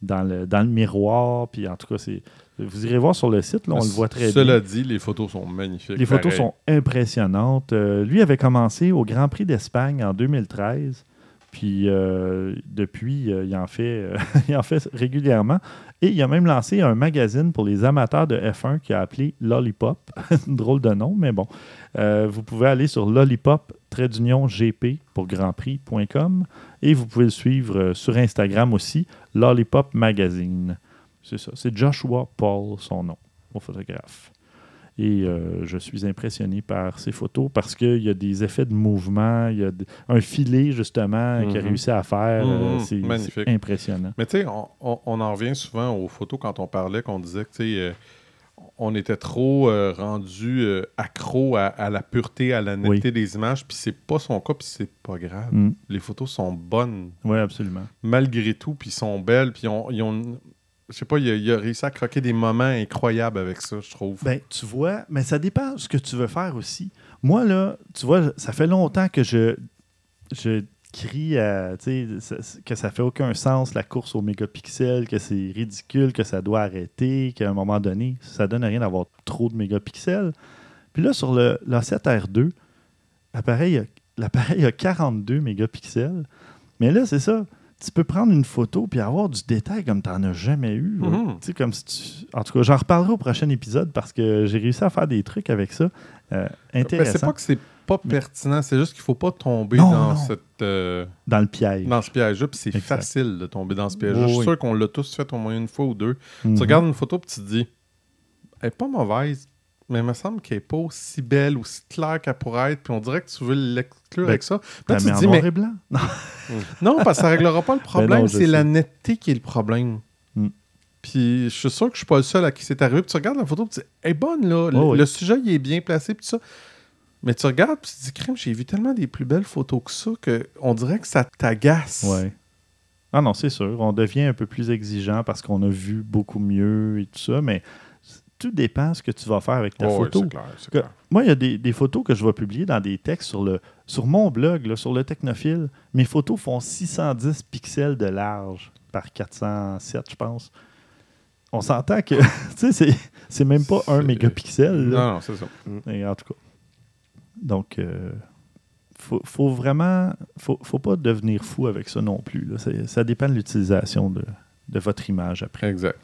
dans le miroir, puis en tout cas, c'est... Vous irez voir sur le site, là, on le voit très bien. Cela dit, les photos sont magnifiques. Les photos sont impressionnantes. Lui avait commencé au Grand Prix d'Espagne en 2013. Puis depuis, il en fait régulièrement. Et il a même lancé un magazine pour les amateurs de F1 qui a appelé Lollipop. Drôle de nom, mais bon. Vous pouvez aller sur lollipop-gp pour grandprix.com. Et vous pouvez le suivre sur Instagram aussi, Lollipop Magazine. C'est ça. C'est Joshua Paul, son nom, au photographe. Et je suis impressionné par ses photos parce qu'il y a des effets de mouvement, il y a un filet, justement, qu'il a réussi à faire. C'est impressionnant. Mais tu sais, on en revient souvent aux photos quand on parlait, qu'on disait que tu sais... on était trop rendu accro à la pureté, à la netteté des images, puis c'est pas son cas, puis c'est pas grave. Les photos sont bonnes. Oui, absolument. Malgré tout, puis sont belles, puis ils ont... Je sais pas, il a réussi à croquer des moments incroyables avec ça, je trouve. Ben, tu vois, mais ça dépend de ce que tu veux faire aussi. Moi, là, tu vois, ça fait longtemps que je crie à, que ça fait aucun sens, la course au mégapixel, que c'est ridicule, que ça doit arrêter, qu'à un moment donné, ça donne à rien d'avoir trop de mégapixels. Puis là, sur le A7R II, l'appareil a 42 mégapixels. Mais là, c'est ça. Tu peux prendre une photo puis avoir du détail comme tu n'en as jamais eu. Comme si tu... En tout cas, j'en reparlerai au prochain épisode parce que j'ai réussi à faire des trucs avec ça. Intéressant. Ben, c'est pas que c'est pas pertinent, c'est juste qu'il faut pas tomber dans le piège. Dans ce piège-là, puis c'est facile de tomber dans ce piège-là. Je suis sûr qu'on l'a tous fait au moins une fois ou deux. Tu regardes une photo puis tu te dis « Elle n'est pas mauvaise ». Mais il me semble qu'elle n'est pas aussi belle, aussi claire qu'elle pourrait être. Puis on dirait que tu veux l'exclure avec ça. Là, tu dis, mais... blanc. Non, parce que ça ne réglera pas le problème. Ben non, c'est la netteté qui est le problème. Puis je suis sûr que je ne suis pas le seul à qui c'est arrivé. Puis tu regardes la photo et tu dis, elle est bonne, là. Le sujet, il est bien placé. Puis tout ça. Mais tu regardes et tu te dis, crème, j'ai vu tellement des plus belles photos que ça qu'on dirait que ça t'agace. Ouais. Ah non, c'est sûr. On devient un peu plus exigeant parce qu'on a vu beaucoup mieux et tout ça. Mais... tout dépend de ce que tu vas faire avec ta photo. C'est clair, c'est clair. Moi, il y a des photos que je vais publier dans des textes sur mon blog, là, sur le Technophile. Mes photos font 610 pixels de large par 407, je pense. On s'entend que c'est même pas un mégapixel. Là. Non, c'est ça. Et en tout cas. Donc, faut vraiment... Faut pas devenir fou avec ça non plus. Là. Ça dépend de l'utilisation de votre image après. Exact.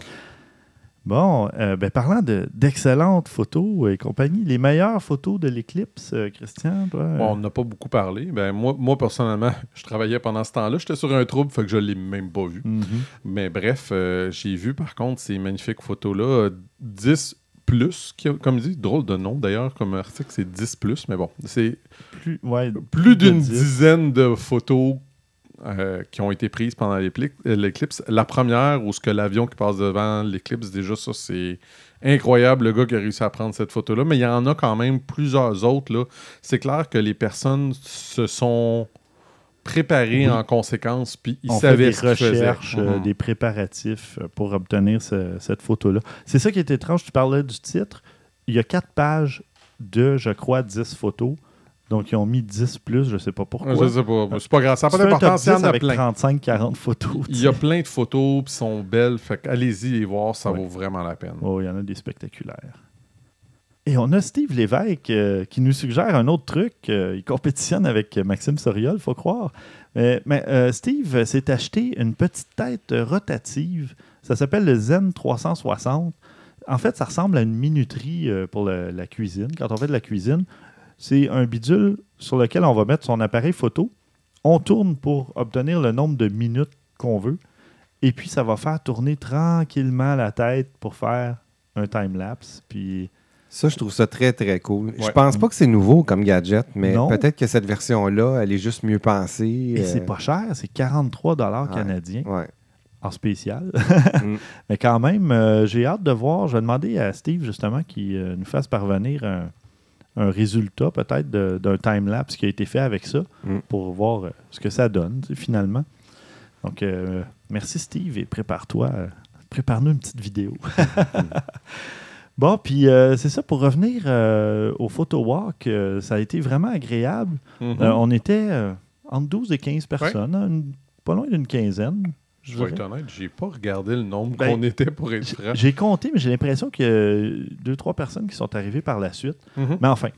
Bon, parlant d'excellentes photos et compagnie, les meilleures photos de l'éclipse, Christian, toi? Bon, on n'a pas beaucoup parlé. Ben, moi, personnellement, je travaillais pendant ce temps-là. J'étais sur un trouble, fait que je ne l'ai même pas vu. Mais bref, j'ai vu, par contre, ces magnifiques photos-là. 10 Plus, comme dit, drôle de nom d'ailleurs, comme article, c'est 10 Plus, mais bon, c'est plus d'une dizaine de photos qui ont été prises pendant l'éclipse. La première, où ce que l'avion qui passe devant l'éclipse, déjà ça, c'est incroyable, le gars qui a réussi à prendre cette photo-là. Mais il y en a quand même plusieurs autres. Là. C'est clair que les personnes se sont préparées en conséquence, puis ils savaient ce qu'ils faisaient. Des préparatifs pour obtenir cette photo-là. C'est ça qui est étrange, tu parlais du titre. Il y a 4 pages de, je crois, 10 photos. Donc, ils ont mis 10 plus, je ne sais pas pourquoi. Je ne sais pas. C'est pas grave. Ça n'a pas d'importance. Il y en a avec plein. 35-40 photos. Il y a plein de photos qui sont belles. Fait qu'allez-y les voir, ça vaut vraiment la peine. Oh, il y en a des spectaculaires. Et on a Steve Lévesque qui nous suggère un autre truc. Il compétitionne avec Maxime Soriol, il faut croir. Mais Steve s'est acheté une petite tête rotative. Ça s'appelle le Zen 360. En fait, ça ressemble à une minuterie pour la cuisine. Quand on fait de la cuisine, c'est un bidule sur lequel on va mettre son appareil photo. On tourne pour obtenir le nombre de minutes qu'on veut. Et puis, ça va faire tourner tranquillement la tête pour faire un time-lapse. Puis... Ça, je trouve ça très, très cool. Ouais. Je pense pas que c'est nouveau comme gadget, mais peut-être que cette version-là, elle est juste mieux pensée. Et c'est pas cher, c'est 43 $ canadiens. Ouais. en spécial. Mais quand même, j'ai hâte de voir. Je vais demander à Steve, justement, qu'il nous fasse parvenir un résultat, peut-être, d'un time-lapse qui a été fait avec ça, pour voir ce que ça donne, finalement. Donc, merci, Steve, et prépare-toi. Prépare-nous une petite vidéo. Bon, puis c'est ça, pour revenir au photo walk, ça a été vraiment agréable. Mm-hmm. On était entre 12 et 15 personnes, ouais. Pas loin d'une quinzaine. Je vais être honnête, j'ai pas regardé le nombre qu'on était, pour être franc. J'ai compté, mais j'ai l'impression qu'il y a 2-3 personnes qui sont arrivées par la suite. Mm-hmm. Mais enfin,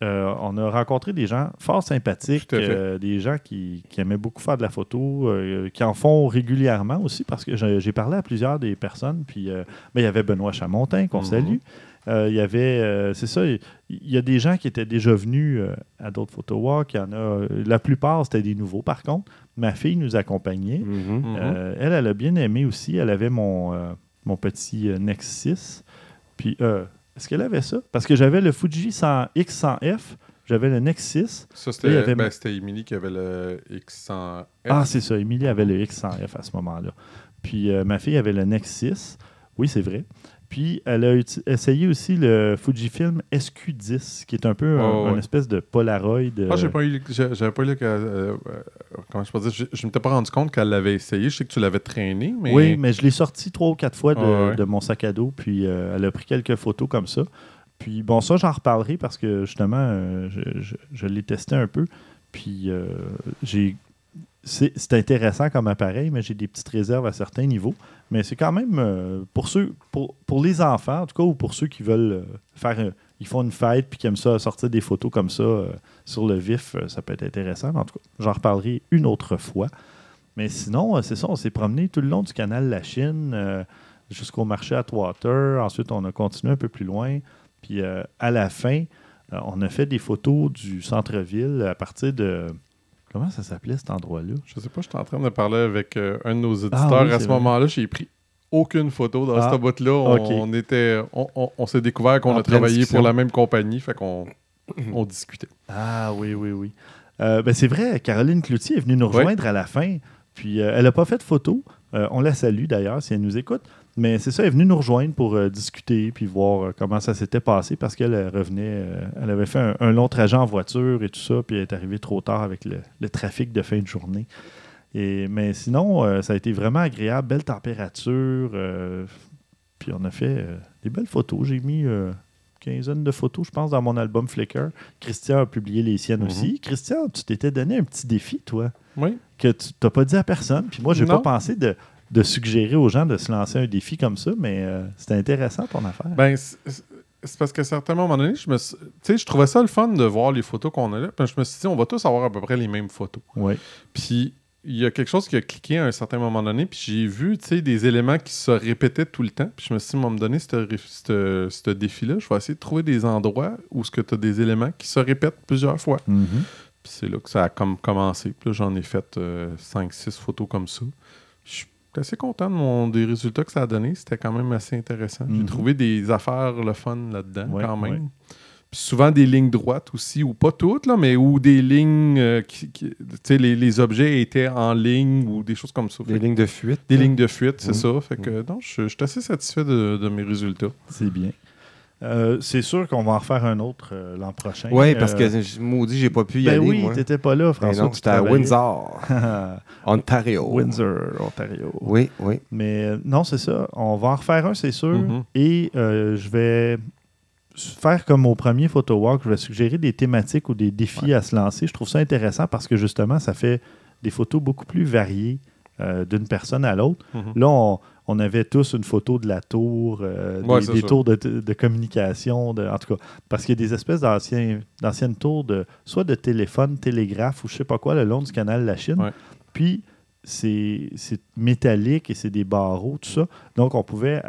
on a rencontré des gens fort sympathiques, des gens qui aimaient beaucoup faire de la photo, qui en font régulièrement aussi, parce que j'ai parlé à plusieurs des personnes, puis il y avait Benoît Chamontin, qu'on salue. Il y avait, c'est ça, il y a des gens qui étaient déjà venus à d'autres photowalks. Il y en a, la plupart, c'était des nouveaux, par contre. Ma fille nous accompagnait. Elle a bien aimé aussi. Elle avait mon petit Nexus. Puis, est-ce qu'elle avait ça? Parce que j'avais le Fuji X100F, j'avais le Nexus. Ça, c'était Émilie qui avait le X100F. Ah, c'est ça. Émilie avait le X100F à ce moment-là. Puis, ma fille avait le Nexus. Oui, c'est vrai. Puis, elle a essayé aussi le Fujifilm SQ10, qui est un peu une espèce de Polaroid. Ah, j'avais pas eu le cas. Comment je peux dire? Je ne m'étais pas rendu compte qu'elle l'avait essayé. Je sais que tu l'avais traîné, mais... Oui, mais je l'ai sorti 3 ou 4 fois de mon sac à dos, puis elle a pris quelques photos comme ça. Puis, bon, ça, j'en reparlerai parce que, justement, je l'ai testé un peu. Puis, c'est intéressant comme appareil, mais j'ai des petites réserves à certains niveaux. Mais c'est quand même pour les enfants, en tout cas, ou pour ceux qui veulent ils font une fête puis qui aiment ça, sortir des photos comme ça sur le vif, ça peut être intéressant. Mais en tout cas, j'en reparlerai une autre fois. Mais sinon, c'est ça, on s'est promené tout le long du canal de la Chine jusqu'au marché Atwater. Ensuite, on a continué un peu plus loin. Puis à la fin, on a fait des photos du centre-ville à partir de... Comment ça s'appelait, cet endroit-là? Je sais pas, j'étais en train de parler avec un de nos auditeurs. À ce moment-là, j'ai pris aucune photo dans cette boîte-là. On s'est découvert qu'on a travaillé pour la même compagnie, fait qu'on discutait. Ah oui. C'est vrai, Caroline Cloutier est venue nous rejoindre à la fin, puis elle n'a pas fait de photo. On la salue d'ailleurs si elle nous écoute. Mais c'est ça, elle est venue nous rejoindre pour discuter puis voir comment ça s'était passé parce qu'elle revenait, elle avait fait un long trajet en voiture et tout ça, puis elle est arrivée trop tard avec le trafic de fin de journée. Mais sinon, ça a été vraiment agréable, belle température, puis on a fait des belles photos. J'ai mis quinzaine de photos, je pense, dans mon album Flickr. Christian a publié les siennes aussi. Christian, tu t'étais donné un petit défi, toi, que tu n'as pas dit à personne, puis moi, j'ai pas pensé de suggérer aux gens de se lancer un défi comme ça, mais c'était intéressant ton affaire. Ben, c'est parce qu'à un certain moment donné, je trouvais ça le fun de voir les photos qu'on a là. Puis je me suis dit, on va tous avoir à peu près les mêmes photos. Oui. Puis il y a quelque chose qui a cliqué à un certain moment donné, puis j'ai vu des éléments qui se répétaient tout le temps. Puis je me suis dit, on va me donner ce défi-là. Je vais essayer de trouver des endroits où tu as des éléments qui se répètent plusieurs fois. Mm-hmm. Puis c'est là que ça a commencé. Puis là, j'en ai fait 5-6 photos comme ça. J'étais assez content des résultats que ça a donné. C'était quand même assez intéressant. J'ai trouvé des affaires le fun là-dedans, quand même. Ouais. Puis souvent des lignes droites aussi, ou pas toutes, là, mais où des lignes, tu sais, les objets étaient en ligne ou des choses comme ça. Des lignes de fuite. Des lignes de fuite, c'est ça. Fait que non, je suis assez satisfait de mes résultats. C'est bien. C'est sûr qu'on va en refaire un autre l'an prochain. Oui, parce que maudit, j'ai pas pu y aller. Oui, t'étais pas là, François. Non, j'étais à Windsor, Ontario. Windsor, Ontario. Oui. Mais non, c'est ça. On va en refaire un, c'est sûr. Mm-hmm. Et je vais faire comme au premier photo walk. Je vais suggérer des thématiques ou des défis à se lancer. Je trouve ça intéressant parce que justement, ça fait des photos beaucoup plus variées d'une personne à l'autre. Mm-hmm. Là, on avait tous une photo de la tour, des tours de communication, en tout cas. Parce qu'il y a des espèces d'anciennes tours, soit de téléphone, télégraphe ou je ne sais pas quoi, le long du canal de la Chine. Ouais. Puis, c'est métallique et c'est des barreaux, tout ça. Donc, on pouvait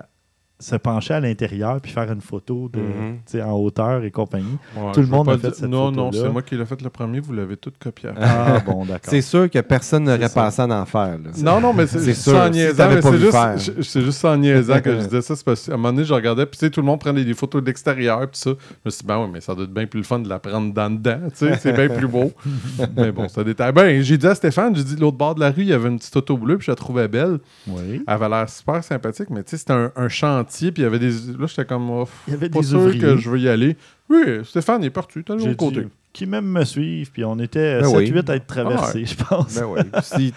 se pencher à l'intérieur puis faire une photo de, en hauteur et compagnie. Ouais, tout le monde a fait cette photo-là. Non, c'est moi qui l'ai fait le premier, vous l'avez toute copiée. Ah bon, d'accord. C'est sûr que personne n'aurait pensé à en faire. Là. Non, mais c'est sûr. Sans niaisant, mais c'est juste sans niaisant que je disais ça. C'est parce qu'à un moment donné, je regardais, puis tout le monde prend des photos de l'extérieur, puis ça. Je me suis dit, ben oui, mais ça doit être bien plus le fun de la prendre dedans, c'est bien plus beau. Mais bon, ça détaille. Ben, j'ai dit à Stéphane, j'ai dit, l'autre bord de la rue, il y avait une petite auto bleue, puis je la trouvais belle. Oui. Elle avait l'air super sympathique, mais tu sais, c'était un chantier, puis il y avait des... Là, j'étais comme, il y avait pas des sûr ouvriers. Que je veux y aller. Oui, Stéphane est parti, t'as l'autre côté. Qui même me suivent, puis on était 7-8 à être traversés, je pense. Ben oui, s'ils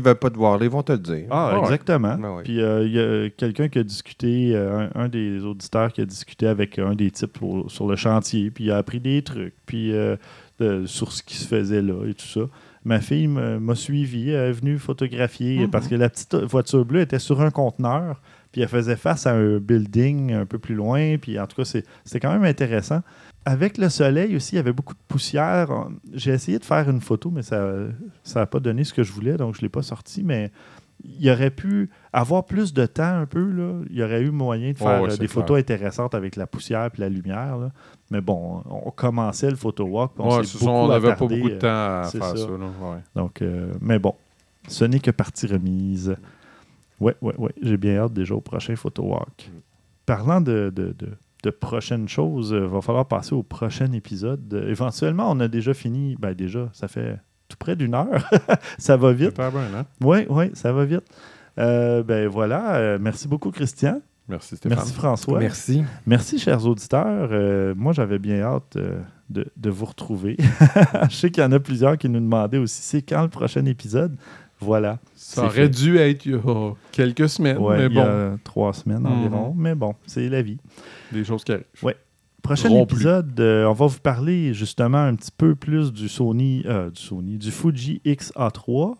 ne veulent pas te voir, ils vont te le dire. Ah, exactement. Ben oui. Puis il y a quelqu'un qui a discuté, un des auditeurs qui a discuté avec un des types sur le chantier, puis il a appris des trucs, puis sur ce qui se faisait là et tout ça. Ma fille m'a suivi, elle est venue photographier, parce que la petite voiture bleue était sur un conteneur, puis elle faisait face à un building un peu plus loin, puis en tout cas, c'était quand même intéressant. Avec le soleil aussi, il y avait beaucoup de poussière. J'ai essayé de faire une photo, mais ça n'a pas donné ce que je voulais, donc je ne l'ai pas sorti, mais il aurait pu avoir plus de temps un peu, là. Il y aurait eu moyen de faire des photos intéressantes avec la poussière et la lumière, là. Mais bon, on commençait le photo walk, on n'avait pas beaucoup de temps à faire ça. Donc, mais bon, ce n'est que partie remise. Oui, j'ai bien hâte déjà au prochain photo walk. Parlant de prochaines choses, il va falloir passer au prochain épisode. Éventuellement, on a déjà fini. Ben déjà, ça fait tout près d'une heure. Ça va vite. C'est pas bon, hein? Oui, ça va vite. Ben voilà. Merci beaucoup, Christian. Merci, Stéphane. Merci, François. Merci. Merci, chers auditeurs. Moi, j'avais bien hâte de vous retrouver. Je sais qu'il y en a plusieurs qui nous demandaient aussi, c'est quand le prochain épisode? Voilà. Ça aurait dû être il y a quelques semaines, ouais, mais bon. Il y a 3 semaines environ, mais bon, c'est la vie. Des choses qui arrivent. Ouais. Prochain épisode, on va vous parler justement un petit peu plus du du Fuji X100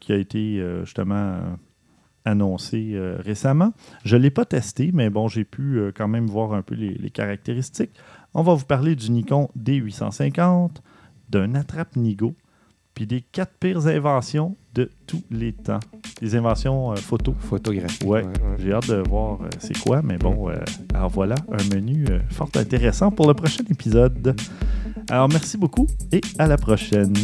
qui a été justement annoncé récemment. Je ne l'ai pas testé, mais bon, j'ai pu quand même voir un peu les caractéristiques. On va vous parler du Nikon D850, d'un attrape-nigo, puis des 4 pires inventions de tous les temps. Des inventions photographiques. Ouais. J'ai hâte de voir c'est quoi, mais bon, alors voilà un menu fort intéressant pour le prochain épisode. Alors merci beaucoup et à la prochaine.